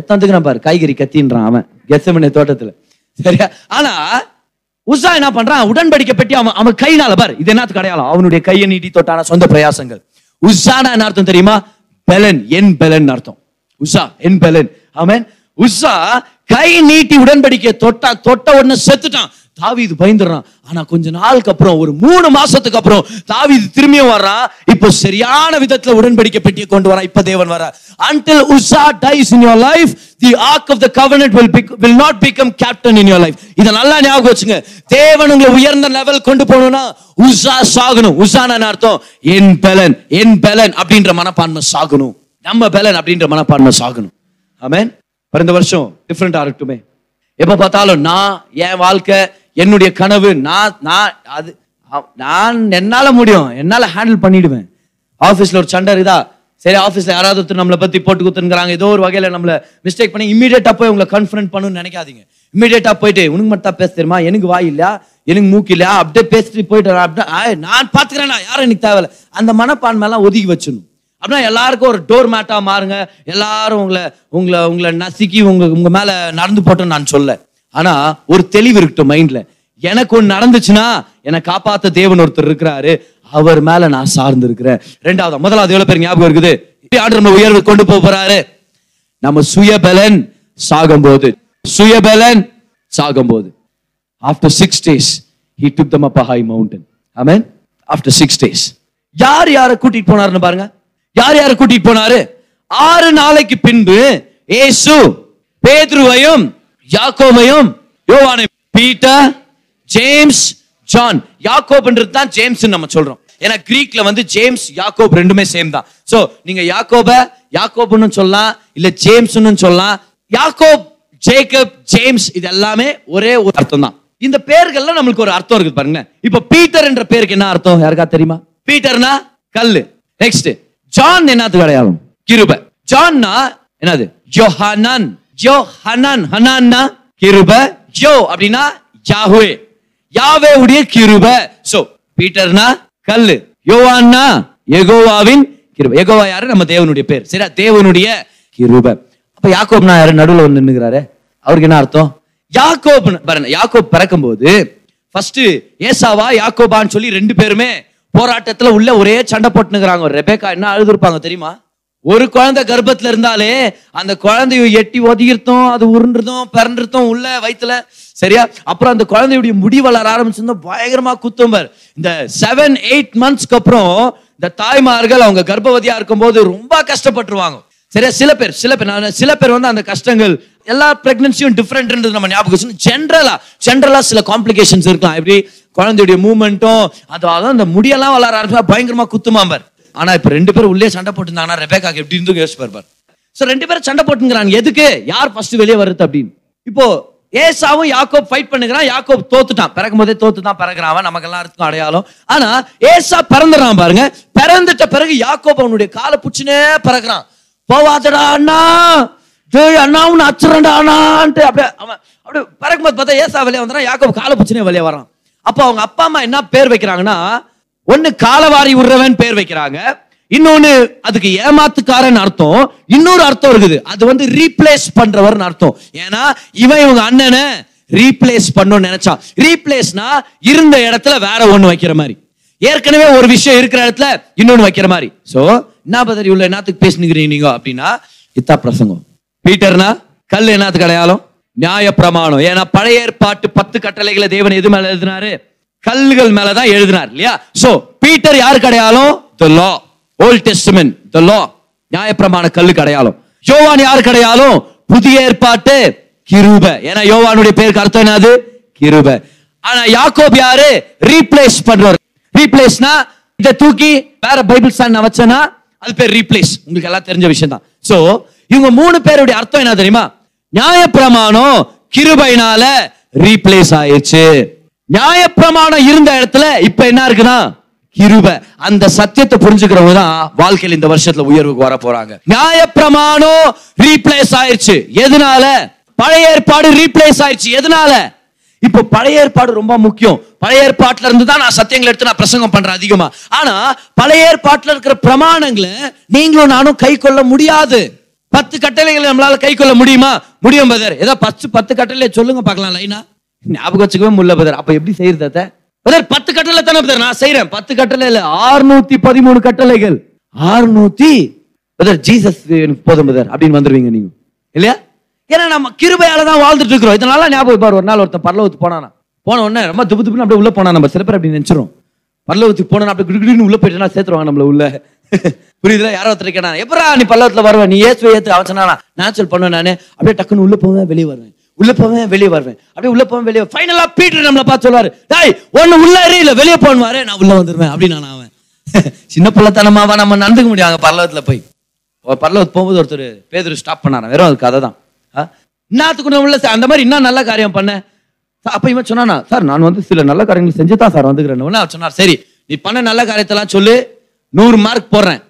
எத்தனை பாரு காய்கறி கத்தின்றான் அவன் கெத்செமனே தோட்டத்துல, சரியா? ஆனா உஸா என்ன பண்றான், உடன்படிக்கை பெட்டி அவன் அவன் கையினால, பாரு இது என்னத்துக்கு அடையாளம், அவனுடைய கையை நீட்டி தொட்டான சொந்த பிரயாசங்கள். உஸானா என்ன அர்த்தம் தெரியுமா? பெலன், என் பெலன் அர்த்தம். உஸா என் பெலன். ஆமென். உஸா கை நீட்டி உடன்படிக்கை தொட்டா, தொட்ட உடனே செத்துட்டான். தாவீது பயந்துறான். ஆனா கொஞ்ச நாளுக்கு அப்புறம், ஒரு மூணு மாசத்துக்கு அப்புறம் தாவீது திரும்பியும் வர்றான். இப்போ சரியான விதத்துல உடன்படிக்கை பெட்டியை கொண்டு வரான். இப்ப தேவன் வர, until Uzzah dies in your life, the ark of the covenant will be, will not become captain in your life. இத நல்லா ஞாபகம் வச்சுங்க. தேவன் உங்களை உயர்ந்த லெவல் கொண்டு போகணும்னா உஸா சாகணும். உஸான்னு அர்த்தம் என் பலன், என் பலன் அப்படின்ற மனப்பான்மை சாகணும். நம்ம பலன் அப்படின்ற மனப்பான்மை சாகணும். ஆமென். பிறந்த வருஷம் டிஃபரெண்டா இருக்கட்டுமே. எப்ப பார்த்தாலும் நான், என் வாழ்க்கை, என்னுடைய கனவு, நான் நான் அது நான் என்னால முடியும், என்னால ஹேண்டில் பண்ணிடுவேன். ஆஃபீஸ்ல ஒரு சண்டை இதா, சரி ஆஃபீஸ்ல யாராவது நம்மளை பத்தி போட்டு கொடுத்துருங்கிறாங்க, ஏதோ ஒரு வகையில நம்மள மிஸ்டேக் பண்ணி இமீடியட்டா போய் உங்களை கன்ஃபரன்ட் பண்ணணும்னு நினைக்காதீங்க. இமீடியட்டா போயிட்டு உனக்கு மட்டும் பேச தெரியுமா, எனக்கு வாய் இல்லையா, எனக்கு மூக்கு இல்லையா, அப்படியே பேசிட்டு போயிட்டு அப்படின்னா நான் பாத்துக்கிறேன், யாரும் எனக்கு தேவையில்ல, அந்த மனப்பான்மை எல்லாம் ஒதுக்கி வச்சிடணும். அப்படின்னா எல்லாருக்கும் ஒரு டோர் மேட்டா மாறுங்க. எல்லாரும் உங்களை உங்களை உங்களை நசுக்கி உங்க உங்க மேல நடந்து போட்டோன்னு நான் சொல்ல, ஆனா ஒரு தெளிவு இருக்கட்டும் மைண்ட்ல. எனக்கு ஒன்று நடந்துச்சுன்னா என்னை காப்பாத்த தேவன் ஒருத்தர் இருக்கிறாரு, அவர் மேல நான் சார்ந்து இருக்கிறேன். ரெண்டாவது, முதலாவது எவ்வளவு பேர் ஞாபகம் இருக்குது, ஆண்டு நம்ம உயர்வு கொண்டு போறாரு. நம்ம சுயபலன் சாகும் போது, சுயபலன் சாகும் போது, after six days he took them up a high mountain. Amen. After six days யார் யாரை கூட்டிட்டு போனாருன்னு பாருங்க. யார் யாரை கூட்டிட்டு போனாரு? ஆறு நாளைக்கு பின்பு இயேசு பேதுருவையும் யாக்கோபையும் யோவானையும், பீட்டர், ஜேம்ஸ், ஜான். யாக்கோப்ன்றது தான் ஜேம்ஸ் நம்ம சொல்றோம். ஏன்னா கிரீக்ல வந்து ஜேம்ஸ் யாக்கோப் ரெண்டுமே சேம் தான். சோ நீங்க யாக்கோப யாக்கோப்னு சொல்லலாம், இல்ல ஜேம்ஸ்னு சொல்லலாம். யாக்கோப், ஜேக்கப், ஜேம்ஸ் இது எல்லாமே ஒரே ஒரு அர்த்தம் தான். இந்த பேர்கள்ல நம்மளுக்கு ஒரு அர்த்தம் இருக்கு பாருங்க. இப்ப பீட்டர் என்ற பேருக்கு என்ன அர்த்தம் யாருக்கா தெரியுமா? பீட்டர்னா கல்லு. நெக்ஸ்ட் ஜான் என்னது அடையாளம்? கிருபை. ஜான்னா என்னது? யோஹானன். யோஹானன், ஹனான்னா கிருபை, யோ அப்படின்னா யாஹ்வே, யாஹ்வே உடைய கிருபை. சோ பீட்டர்னா கல்லு, யோவான்னா யெகோவாவின் கிருபை. யெகோவா யாரு? நம்ம தேவனுடைய பேர். சரியா? தேவனுடைய கிருபை. அப்ப யாக்கோப்னா யாரு? நடுவுல வந்து நின்னுகிறாரு. அவருக்கு என்ன அர்த்தம்? யாக்கோப் பாருங்க, யாக்கோப் பிறக்கும் போது ஃபர்ஸ்ட் ஏசாவா யாக்கோபான்னு சொல்லி ரெண்டு பேருமே போராட்டத்துல உள்ள ஒரே சண்டை போட்டுனுக்குறாங்க. ரெபேக்கா என்ன அழுதுருப்பாங்க தெரியுமா? ஒரு குழந்தை கர்ப்பத்துல இருந்தாலே அந்த குழந்தைய எட்டி ஒதுக்கிருத்தோம், அது உருண்டுறதும் பிறந்துருத்தோம் உள்ள வயிற்றுல. சரியா? அப்புறம் அந்த குழந்தையுடைய முடி வளர ஆரம்பிச்சிருந்தோம், பயங்கரமா குத்தும்பார். இந்த செவன் எயிட் மந்த்ஸ்க்கு அப்புறம் இந்த தாய்மார்கள் அவங்க கர்ப்பவதியா இருக்கும் போது ரொம்ப கஷ்டப்பட்டுருவாங்க. சரியா? சில பேர் சில பேர் சில பேர் வந்து அந்த கஷ்டங்கள் எல்லா பிரெக்னன்சியும் டிஃப்ரெண்ட்ன்றது நம்ம ஞாபகம். ஜென்ரலா ஜென்ரலா சில காம்ப்ளிகேஷன்ஸ் இருக்கலாம். எப்படி குழந்தையுடைய மூவ்மெண்ட்டும் அதாவது அந்த முடியெல்லாம் வளர ஆரம்பிச்சா பயங்கரமா குத்துமாம்பார். ஆனா இப்ப ரெண்டு பேரும் உள்ளே சண்டை போட்டுருந்தாங்கன்னா ரெபேக்காக்கு எப்படி இருந்து யோசிச்சு பார்ப்பார். சோ ரெண்டு பேரும் சண்டை போட்டுங்கிறாங்க. எதுக்கு? யார் ஃபர்ஸ்ட் வெளியே வருது அப்படின்னு. இப்போ ஏசாவும் யாக்கோப் ஃபைட் பண்ணுகிறான். யாக்கோப் தோத்துட்டான். பிறக்கும் போதே தோத்துதான் பிறகுறான். நமக்கு எல்லாம் இருக்கும் அடையாளம். ஆனா ஏசா பிறந்துறான் பாருங்க. பிறந்துட்ட பிறகு யாக்கோப் அவனுடைய காலை புச்சுனே பிறகுறான். போவாதடா அண்ணா, அண்ணாவும் அச்சுரண்டா அண்ணான்ட்டு அப்படியே அவன் அப்படியே பிறக்கும் போது பார்த்தா ஏசா வெளியே வந்துறான், யாக்கோப் காலை புச்சுனே வெளியே வரான். அப்ப அவங்க அப்பா அம்மா என்ன பேர் வைக்கிறாங்கன்னா, ஒன்னு காலவாரி உறவன் பேர் வைக்கிறாங்க, இன்னொன்னு அதுக்கு ஏமாத்துக்காரன் அர்த்தம், இன்னொரு அர்த்தம் இருக்குது, அது வந்து ரீப்ளேஸ் பண்றவர் அர்த்தம். ஏன்னா இவன் இவங்க அண்ணனை ரீப்ளேஸ் பண்ணணும்னு நினைச்சான். ரீப்ளேஸ்னா இருந்த இடத்துல வேற ஒண்ணு வைக்கிற மாதிரி, ஏற்கனவே ஒரு விஷயம் இருக்கிற இடத்துல இன்னொன்னு வைக்கிற மாதிரி. சோ என்ன பதறி உள்ள என்னத்துக்கு பேசினுக்கிறீங்க அப்படின்னா, இத்தா பிரசங்கம். பீட்டர்னா கல் என்னத்துக்கு அடையாளம்? நியாய பிரமாணம். ஏன்னா பழைய ஏற்பாட்டு பத்து கட்டளைகளை தேவன் எது மேல எழுதினாரு? கல்லுகள் மேலதான் எழுதினார் இல்லையா? சோ பீட்டர் யாருக்கு அடையாளம்? தி லா, ஓல்ட் டெஸ்டமென்ட், தி லா, நியாய பிரமாண கல்லுக்கு அடையாளம். யோவான் யாருக்கு அடையாளம்? புதிய ஏற்பாட்டு கிருபை. ஏன்னா யோவானுடைய பேருக்கு அர்த்தம் என்னது? கிருபை. ஆனா யாக்கோப் யாரு? ரீப்ளேஸ் பண்றவர். ரீப்ளேஸ்னா இதை தூக்கி வேற பைபிள் ஸ்டாண்ட் வச்சனா அது பேர் ரீப்ளேஸ். உங்களுக்கு எல்லாம் தெரிஞ்ச விஷயம் தான். சோ இவங்க மூணு பேருடைய அர்த்தம் என்ன தெரியுமா? நியாயப்பிரமாணம் கிருபையினால ரீப்ளேஸ் ஆயிடுச்சு. நியாயப்பிரமாணம் இருந்த இடத்துல இப்ப என்ன இருக்குன்னா கிருபை. அந்த சத்தியத்தை புரிஞ்சுக்கிறவங்க தான் வாழ்க்கையில் இந்த வருஷத்துல உயர்வுக்கு வர போறாங்க. நியாயப்பிரமாணம் ரீப்ளேஸ் ஆயிடுச்சு. எதனால? பழைய ஏற்பாடு ரீப்ளேஸ் ஆயிடுச்சு. எதனால? இப்போ பழைய ஏற்பாடு ரொம்ப முக்கியம். பழைய ஏற்பாட்டுல இருந்து தான் நான் சத்தியங்களை எடுத்து நான் பிரசங்கம் பண்றேன் அதிகமா. ஆனா பழைய ஏற்பாட்டுல இருக்கிற பிரமாணங்களை நீங்களும் நானும் கை கொள்ள முடியாது. பத்து கட்டளைகளை நம்மளால கை கொள்ள முடியுமா? முடியும். ஏதாவது பத்து பத்து கட்டளை சொல்லுங்க பாக்கலாம். லைனா ஞாபகம் வச்சுக்கவே முடியல பதர். அப்ப எப்படி செய்யறது? பத்து கட்டளை தானே பதர் நான் செய்யறேன். பத்து கட்டளை இல்ல, ஆறுநூத்தி பதிமூணு கட்டளைகள். ஆறுநூத்தி பதர் ஜீசஸ் எனக்கு போதும் பதர் அப்படின்னு வந்துருவீங்க நீங்க இல்லையா? ஏன்னா நம்ம கிருபையால தான் வாழ்ந்துட்டு இருக்கிறோம். இதனால ஞாபகம் பாரு, ஒரு நாள் ஒருத்தன் பரலோகத்துக்கு போனானா, போன உடனே ரொம்ப துப்பு துப்புன்னு அப்படியே உள்ள போனா நம்ம சில பேர் அப்படி நினைச்சிரும், பரலோகத்துக்கு போனா அப்படி கிடுகிடுன்னு உள்ள போயிட்டா சேர்த்துருவாங்க நம்மள உள்ள. புரியுதுல? யாரோ ஒருத்தருக்கேனா எப்பரா நீ பல்லவத்துல வருவேன், நீ ஏசுவை ஏத்து அவசனா நேச்சுரல் பண்ணுவேன் நானு, அப்படியே டக்குன்னு உள்ள போவேன் வெளியே வருவேன், உள்ள போவேன் வெளியே வருவேன், அப்படியே உள்ள போவேன் வெளியே. ஃபைனலா பீட்டர் நம்மளை பார்த்து சொல்லுவாரு, டாய் ஒன்னு உள்ள இல்ல வெளியே போன்வாரு, நான் உள்ள வந்துருவேன் அப்படின்னு. நான் அவன் சின்ன பிள்ளைத்தனமாவா நம்ம நடந்துக்க முடியாது. பல்லவத்துல போய் பல்லவத்து போகும்போது ஒருத்தர் பேதுரு ஸ்டாப் பண்ணாரான், வெறும் அதுக்கு அதை தான் இன்னத்துக்கு உள்ள அந்த மாதிரி இன்னும் நல்ல காரியம் பண்ண. அப்ப இவன் சொன்னானா, சார் நான் வந்து சில நல்ல காரியங்கள் செஞ்சுதான் சார் வந்துக்கிறேன். அவன் சொன்னார், சரி நீ பண்ண நல்ல காரியத்தெல்லாம் சொல்லு, நூறு மார்க் போடுறேன்,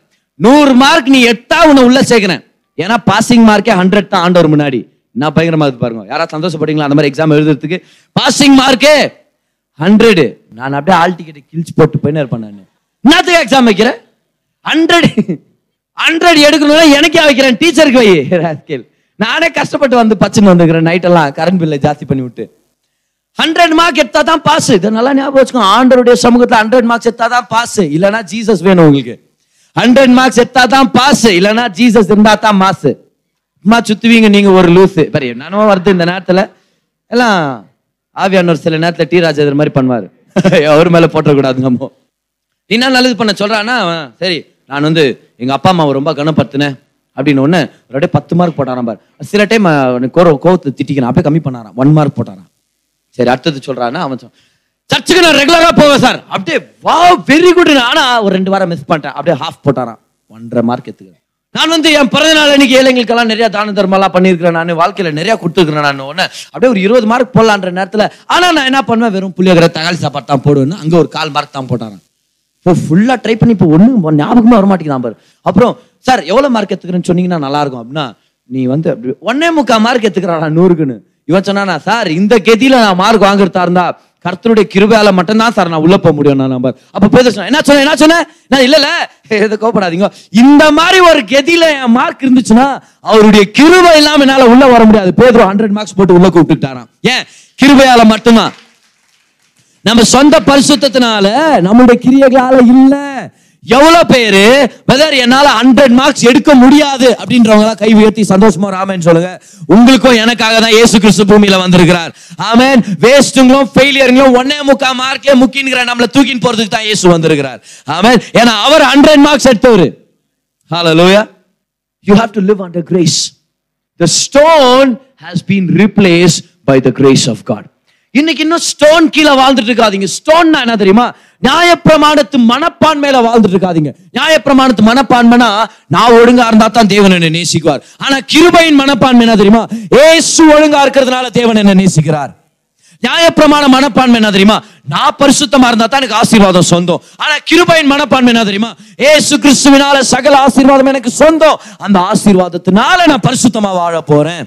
நூறு மார்க் நீ எட்டா உன்னை உள்ள சேர்க்கிறேன். ஏன்னா பாசிங் மார்க்கே ஹண்ட்ரட் தான் ஆண்டவர் முன்னாடி. நான் பயங்கரமா இருக்கு பாருங்க, யாராவது சந்தோஷப்படுறீங்களா? அந்த மாதிரி எக்ஸாம் எழுதுறதுக்கு பாசிங் மார்க்கே ஹண்ட்ரடு. நான் அப்படியே ஆல் டிக்கெட் கிழிச்சு போட்டு போயின்னு இருப்பேன். நான் என்னத்துக்கு எக்ஸாம் வைக்கிறேன்? ஹண்ட்ரட் ஹண்ட்ரட் எடுக்கணும்னா எனக்கே வைக்கிறேன், டீச்சருக்கு வை. நானே கஷ்டப்பட்டு வந்து பச்சுன்னு வந்துக்கிறேன், நைட்டெல்லாம் கரண்ட் பில்லை ஜாஸ்தி பண்ணி விட்டு. ஹண்ட்ரட் மார்க் எடுத்தா தான் பாஸ். இதை நல்லா ஞாபகம் வச்சுக்கோங்க, ஆண்டவருடைய சமூகத்தில் ஹண்ட்ரட் மார்க்ஸ் எடுத்தா தான் பாஸ், இல்லைன்னா ஜீசஸ் வேணும் உங்களுக்கு. ஹண்ட்ரட் மார்க்ஸ் எடுத்தா தான் பாஸ், இல்லைன்னா ஜீசஸ் இருந்தா தான் மாசு. சும்மா சுத்துவீங்க நீங்க ஒரு லூசு. வேற என்னென்னமோ வருது இந்த நேரத்தில் எல்லாம். ஆவியானவர் சில நேரத்தில் டி ராஜா இது மாதிரி பண்ணுவார், அவர் மேலே போட்டக்கூடாது. நம்ம என்ன நல்லது பண்ண சொல்றான்னா, சரி நான் வந்து எங்கள் அப்பா அம்மாவை ரொம்ப கனப்படுத்தினேன் அப்படின்னு ஒன்று ஒரு பத்து மார்க் போட்டாராம் பார். சில டைம் கோவத்தை திட்டிக்கணும் அப்படியே கம்மி பண்ணாரான், ஒன் மார்க் போட்டாரான். சரி அடுத்தது சொல்றான்னா, அவன் சர்ச்சுக்கு நான் ரெகுலரா போவேன் சார். அப்படியே வா வெரி குட், ஆனா ஒரு ரெண்டு வாரம் மிஸ் பண்ணிட்டேன், அப்படியே ஹாஃப் போட்டாரான், ஒன்றரை மார்க் எடுத்துக்கிறேன். நான் வந்து என் பிறந்த நாள் அன்னைக்கு ஏழைங்களுக்கெல்லாம் நிறைய தான தர்மம்லாம் பண்ணியிருக்கிறேன், நான் வாழ்க்கையில நிறைய கொடுத்துருக்கிறேன். நான் ஒன்று அப்படியே ஒரு இருபது மார்க் போடலான்ற நேரத்தில், ஆனா நான் என்ன பண்ணுவேன், வெறும் புளியோகரை தகாளி சாப்பாடு தான் போடுவேன்னு அங்கே ஒரு கால் மார்க் தான் போட்டாரான். இப்போ ஃபுல்லா ட்ரை பண்ணி இப்போ ஒன்றும் ஞாபகமா வரமாட்டேங்குதான் பாரு. அப்புறம் சார் எவ்வளோ மார்க் எடுத்துக்கிறேன்னு சொன்னீங்கன்னா நல்லா இருக்கும் அப்படின்னா, நீ வந்து அப்படி ஒன்னே முக்கால் மார்க் எடுத்துக்கிறான் நான் நூறுக்குன்னு. இவன் சொன்னானா, சார் இந்த கெதியில நான் மார்க் வாங்குறதா இருந்தா கர்த்தருடைய கிருபையால மட்டும்தான் சார் நான் உள்ள போக முடியும். நான் நம்பர் அப்ப பேசுறேன், என்ன சொன்னேன் என்ன சொன்னேன் நான் இல்ல இல்ல எதை கோபப்படாதீங்க, இந்த மாதிரி ஒரு கெதியில என் மார்க் இருந்துச்சுன்னா அவருடைய கிருபை இல்லாம என்னால உள்ள வர முடியாது. பேதுரு ஹண்ட்ரட் மார்க்ஸ் போட்டு உள்ள கூப்பிட்டுட்டாராம். ஏன்? கிருபையால மட்டும்தான், நம்ம சொந்த பரிசுத்தத்தினால நம்மளுடைய கிரியைகளால இல்ல. எவ்வளவு பேரு பிரதர் என்னால ஹண்ட்ரட் மார்க்ஸ் எடுக்க முடியாது அப்படின்றவங்களா கை உயர்த்தி சந்தோஷமா ஆமென் சொல்லுங்க. உங்களுக்கும் எனக்காக தான் இயேசு கிறிஸ்து பூமியில வந்திருக்கிறார். ஆமென். வேஸ்ட்டுங்களும் ஃபெயிலியருங்களும் ஒன்னே முக்கா மார்க்கே முக்கியங்கிற நம்மள தூக்கின்னு போறதுக்கு தான் இயேசு வந்திருக்கிறார். ஆமென். ஏன்னா அவர் ஹண்ட்ரட் மார்க்ஸ் எடுத்தவர். ஹalleluya. You have to live under grace. The stone has been replaced by the grace of God. இன்னைக்கு இன்னும் ஸ்டோன் கீழே வாழ்ந்துட்டு இருக்காதீங்க. ஸ்டோன்னா என்ன தெரியுமா? நியாயப்பிரமாணத்து மனப்பான்மையில வாழ்ந்துட்டு இருக்காதீங்க. நியாயப்பிரமாணத்து மனப்பான்மைனா நான் ஒழுங்கா இருந்தா தான் தேவன் என்னை நேசிக்குவார். ஆனா கிருபையின் மனப்பான்மை என்ன தெரியுமா? ஏசு ஒழுங்கா இருக்கிறதுனால தேவன் என்னை நேசிக்கிறார். நியாயப்பிரமாண மனப்பான்மை என்ன தெரியுமா? நான் பரிசுத்தமா இருந்தா தான் எனக்கு ஆசீர்வாதம் சொந்தம். ஆனா கிருபையின் மனப்பான்மை என்ன தெரியுமா? ஏசு கிறிஸ்துவினால சகல ஆசீர்வாதம் எனக்கு சொந்தம், அந்த ஆசீர்வாதத்தினால நான் பரிசுத்தமா வாழ போறேன்.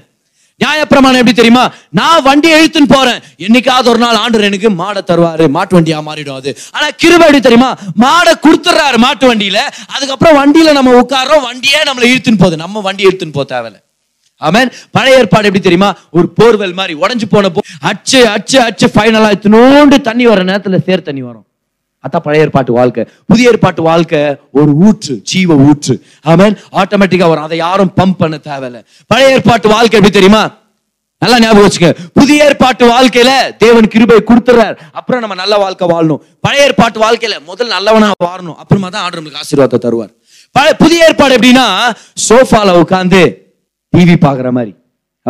நியாயப்பிரமாணம் எப்படி தெரியுமா? நான் வண்டி இழுத்துன்னு போறேன், என்னைக்காவது ஒரு நாள் ஆண்டவர் எனக்கு மாடை தருவாரு, மாட்டு வண்டியா மாறிடும் அது. ஆனா கிருபை எப்படி தெரியுமா? மாடை கொடுத்துறாரு மாட்டு வண்டியில, அதுக்கப்புறம் வண்டியில நம்ம உட்காரோம், வண்டியே நம்மளை இழுத்துன்னு போகுது, நம்ம வண்டி இழுத்துன்னு போக தேவையில்ல. ஆமென். பழைய ஏற்பாடு எப்படி தெரியுமா? ஒரு போர்வெல் மாதிரி உடஞ்சு போன போ அச்சு அச்சு அச்சு ஃபைனலா இத்தினோண்டு தண்ணி வர நேரத்துல சேர் தண்ணி வரும். அதான் பழைய ஏற்பாட்டு வாழ்க்கை. புதிய ஏற்பாட்டு வாழ்க்கை ஒரு ஊற்று, ஜீவ ஊற்று. ஆமென். ஆட்டோமேட்டிக்கா வரும், அதை யாரும் பம்ப் பண்ண தேவையில்ல. பழைய ஏற்பாட்டு வாழ்க்கை எப்படி தெரியுமா? நல்லா ஞாபகம் வச்சுக்க, புதிய ஏற்பாட்டு வாழ்க்கையில தேவன் கிருபை கொடுத்துறார், அப்புறம் நம்ம நல்ல வாழ்க்கை வாழணும். பழைய ஏற்பாட்டு வாழ்க்கையில முதல் நல்லவனா வாழணும், அப்புறமா தான் ஆண்டவர் நமக்கு ஆசீர்வாதத்தை தருவார். புதிய ஏற்பாடு எப்படின்னா சோஃபால உட்காந்து டிவி பாக்குற மாதிரி.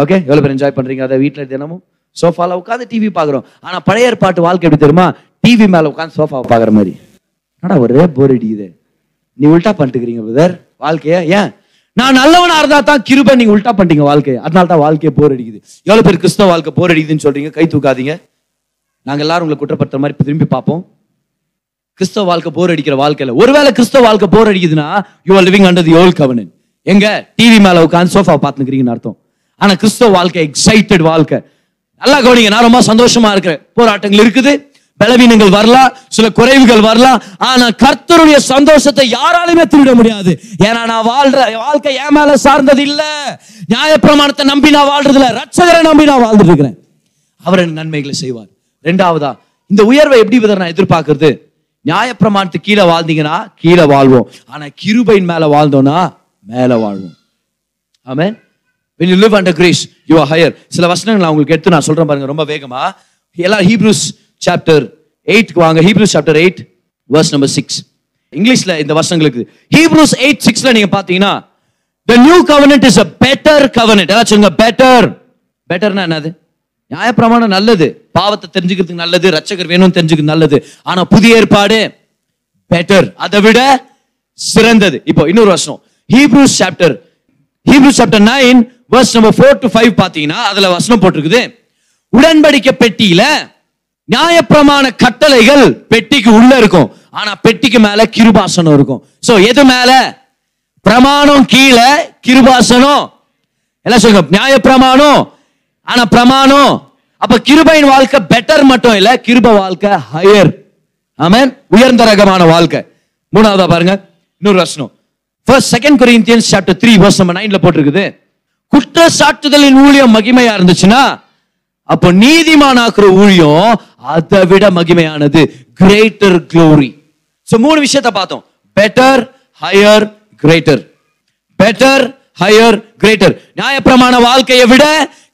ஓகே, எவ்வளவு பேர் என்ஜாய் பண்றீங்க அதை? வீட்டுல தினமும் சோஃபால உட்காந்து டிவி பாக்குறோம். ஆனா பழைய ஏற்பாட்டு வாழ்க்கை எப்படி தெரியுமா? டிவி மேல உட்காந்து சோஃபாவை பாக்குற மாதிரி. ஆனா ஒரே போர் அடிக்குது, நீ உல்டா பண்ணிட்டுக்கிறீங்க பிரதர் வாழ்க்கைய. ஏன்? நான் நல்லவனா இருந்தா தான் கிருபை, நீங்க உல்டா பண்ணிட்டீங்க வாழ்க்கையை, அதனால தான் வாழ்க்கையை போர் அடிக்குது. எவ்வளவு பேர் கிறிஸ்தவ வாழ்க்கை போர் அடிக்குதுன்னு சொல்றீங்க? கை தூக்காதீங்க. நாங்க எல்லாரும் உங்களை குற்றப்படுத்துற மாதிரி திரும்பி பார்ப்போம். கிறிஸ்தவ வாழ்க்கை போர் அடிக்கிற வாழ்க்கையில ஒருவேளை கிறிஸ்தவ வாழ்க்கை போர் அடிக்குதுன்னா you are living under the old கவர்னன். எங்க டிவி மேல உட்காந்து சோஃபாவை பார்த்துக்கிறீங்கன்னு அர்த்தம். ஆனா கிறிஸ்தவ வாழ்க்கை எக்ஸைட்டட் வாழ்க்கை. நல்லா கவனிங்க, நான் ரொம்ப சந்தோஷமா இருக்கிறேன். போராட்டங்கள் இருக்குது, பலவீனங்கள் வரலாம், சில குறைவுகள் வரலாம், ஆனா கர்த்தருடைய சந்தோஷத்தை யாராலுமே திருட முடியாது. ஏன்னா நான் வாழ்ற வாழ்க்கை ஏன் மேல சார்ந்தது இல்ல, நியாயப்பிரமாணத்தை நம்பி நான் வாழ்றது இல்ல, ரட்சகரை நம்பி நான் வாழ்ந்துட்டு இருக்கிறேன். அவர் எனக்கு நன்மைகளை செய்வார். ரெண்டாவதா, இந்த உயர்வை எப்படி விதர் நான் எதிர்பார்க்கறது? நியாயப்பிரமாணத்துக்கு கீழே வாழ்ந்தீங்கன்னா கீழே வாழ்வோம், ஆனா கிருபையின் மேல வாழ்ந்தோம்னா மேல வாழ்வோம். ஆமென். When you live under grace, you are higher. சில வசனங்கள் நான் உங்களுக்கு எடுத்து நான் சொல்றேன் பாருங்க, ரொம்ப வேகமா. எல்லாரும் ஹீப்ரூஸ் சாப்டர் எட்டுக்கு வாங்க. ஹீப்ரூஸ் சாப்டர் எட்டு verse number six. இங்கிலீஷ்ல இந்த வசனங்களுக்கு ஹீப்ரூஸ் எட்டு சிக்ஸ்ல நீங்க பாத்தீங்கன்னா, the new covenant is a better covenant. அத சொல்லுங்க, better. betterனா என்னது? நியாயப்பிரமாணம் நல்லது, பாவத்தை தெரிஞ்சுக்கிறதுக்கு நல்லது, ரட்சகர் வேணும்னு தெரிஞ்சுக்கிறது நல்லது. ஆனா புதிய ஏற்பாடு பெட்டர், அதை விட சிறந்தது. இப்போ இன்னொரு வசனம் Hebrews chapter Hebrews chapter nine verse number four to five பாத்தீங்கன்னா, அதுல வசனம் போட்டிருக்குது, உடன்படிக்கை பெட்டியில நியாயப்பிரமாண கட்டளைகள் பெட்டிக்கு உள்ள இருக்கும், ஆனா பெட்டிக்கு மேல கிருபாசனம் இருக்கும். சோ எது மேல? பிரமாணம் கீழே, கிருபாசனம். எல்லாம் சொல்லுங்க, நியாயப்பிரமாணம் ஆனா பிரமாணம். அப்ப கிருபையின் வாழ்க்கை பெட்டர் மட்டும் இல்ல, கிருப வாழ்க்கை ஹையர். ஆமென், உயர்ந்த ரகமான வாழ்க்கை. மூணாவதா பாருங்க இன்னொரு வசனம் First Second Corinthians chapter three verse number nine ல போட்டுருக்குது, குற்ற சாட்டுதலின் ஊழியம் மகிமையா இருந்துச்சுன்னா அப்போ நீதிமானாக்குற ஊழியம் அதை விட மகிமையானது, கிரேட்டர் க்ளோரி. சோ மூணு விஷயத்தை பார்த்தோம், better, higher, greater. Better, higher, greater. நியாயப்பிரமாண வாழ்க்கையை விட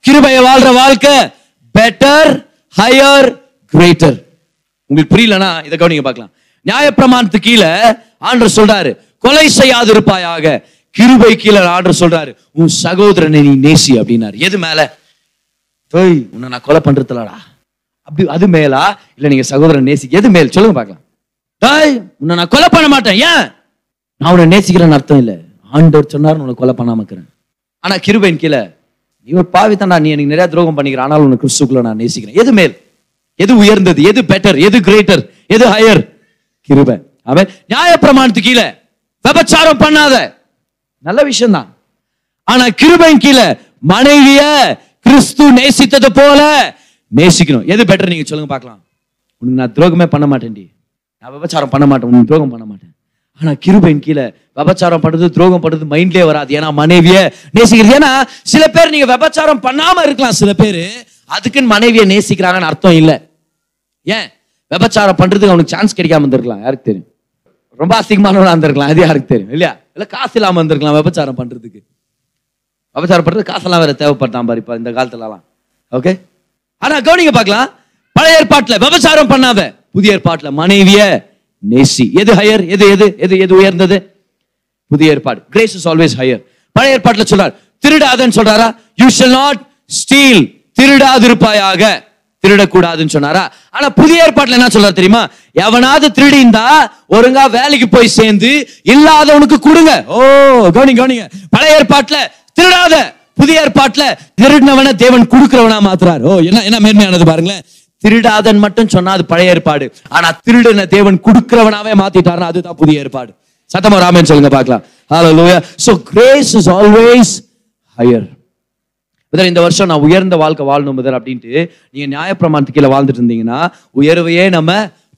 கிருபையை வாழ்ற வாழ்க்கை பெட்டர், ஹையர், கிரேட்டர். உங்களுக்கு புரியலனா இதை கவனிங்க பார்க்கலாம். நியாயப்பிரமாணத்துக்கு கீழே ஆண்டவர் சொல்றாரு கொலை செய்யாதிருப்பாயாக, கிருபை கீழே ஆண்டவர் சொல்றாரு உன் சகோதரனை நீ நேசி அப்படின்னாரு. எது மேல? டேய் உன்னை நான் கொலை பண்றதுலடா அப்படி, அது மேலா? இல்ல நீங்க சகோதரனை நேசி, எது மேல் சொல்லுங்க பார்க்கலாம். டேய் உன்னை நான் கொலை பண்ண மாட்டேன், ஏன்? நான் உன்னை நேசிக்கிறேன்னு அர்த்தம் இல்ல, ஆண்டவர் சொன்னாரு உன்னை கொலை பண்ணாம இருக்கிறேன். ஆனா கிருபையின் கீழே இவர் பாவித்தானா, நீ எனக்கு நிறைய துரோகம் பண்ணிக்கிறேன், ஆனால் உனக்கு கிறிஸ்துக்குள்ள நான் நேசிக்கிறேன். எது மேல்? எது உயர்ந்தது? எது பெட்டர்? எது கிரேட்டர்? எது ஹையர்? கிருபை. அவன் நியாயப்பிரமாணத்துக்கு கீழே விபச்சாரம் பண்ணாத, நல்ல விஷயம் தான். ஆனா கிருபையின் கீழே மனைவிய கிறிஸ்து நேசித்தது போல நேசிக்கணும். எது பெட்டர் நீங்க சொல்லுங்க பார்க்கலாம். உனக்கு நான் துரோகமே பண்ண மாட்டேன்டி, நான் விபச்சாரம் பண்ண மாட்டேன், உனக்கு துரோகம் பண்ண மாட்டேன். ஆனா கிருபையின் கீழே விபச்சாரம் பண்றது, துரோகம் பண்றது மைண்ட்லயே வராது. ஏன்னா மனைவிய நேசிக்கிறது. ஏன்னா சில பேர் நீங்க விபச்சாரம் பண்ணாம இருக்கலாம், சில பேரு அதுக்குன்னு மனைவியை நேசிக்கிறாங்கன்னு அர்த்தம் இல்லை. ஏன்? விபச்சாரம் பண்றதுக்கு அவனுக்கு சான்ஸ் கிடைக்காம இருந்திருக்கலாம், யாருக்கு தெரியும்? ரொம்ப அசிங்கமானவனா இருந்திருக்கலாம், அது யாருக்கு தெரியும்? இல்லையா? இல்ல காசு இல்லாம இருந்திருக்கலாம் விபச்சாரம் பண்றதுக்கு. விபச்சாரம் பண்றது காசெல்லாம் வேற தேவைப்பட்டான் பாரு இப்ப இந்த காலத்துலலாம். ஓகே. ஆனா கவனிங்க பார்க்கலாம், பழைய ஏற்பாட்டுல விபச்சாரம் பண்ணாத, புதிய ஏற்பாட்டுல மனைவிய நேசி. எது ஹையர்? எது எது எது எது உயர்ந்தது? புதிய ஏற்பாடு. Grace is always higher. பழைய ஏற்பாட்டுல சொல்றாரு திருடாதன்னு சொல்றாரா? யூ ஷல் நாட் ஸ்டீல், திருடாதிருப்பாயாக, திருடக்கூடாதுன்னு சொன்னாரா? ஆனா புதிய ஏற்பாட்டுல என்ன சொல்றாரு தெரியுமா? எவனாவது திருடிந்தா ஒருங்கா வேலைக்கு போய் சேர்ந்து இல்லாதவனுக்கு கொடுங்க. ஓ கவனிங்க கவனிங்க, பழைய ஏற்பாட்டுல திருடாத, புதிய ஏற்பாட்டுல திருடினவன தேவன் கொடுக்கிறவனா மாத்துறாரு. ஓ என்ன என்ன மேன்மையானது பாருங்களேன். திருடாதன் மட்டும் சொன்னா அது பழைய ஏற்பாடு, ஆனா திருடன தேவன் கொடுக்கிறவனாவே மாத்திட்டாருன்னா அதுதான் புதிய ஏற்பாடு. சத்தமா ராமன் சொல்லுங்க பார்க்கலாம். ஹல்லேலூயா. So grace is always higher. Brother, இந்த வருஷம் நான் உயர்ந்த வாழ்க்கை வாழணும் பிரதர் அப்படின்ட்டு நீங்க நியாயப்பிரமாணத்துக்கு கீழே வாழ்ந்துட்டு இருந்தீங்கன்னா உயர்வையே நம்ம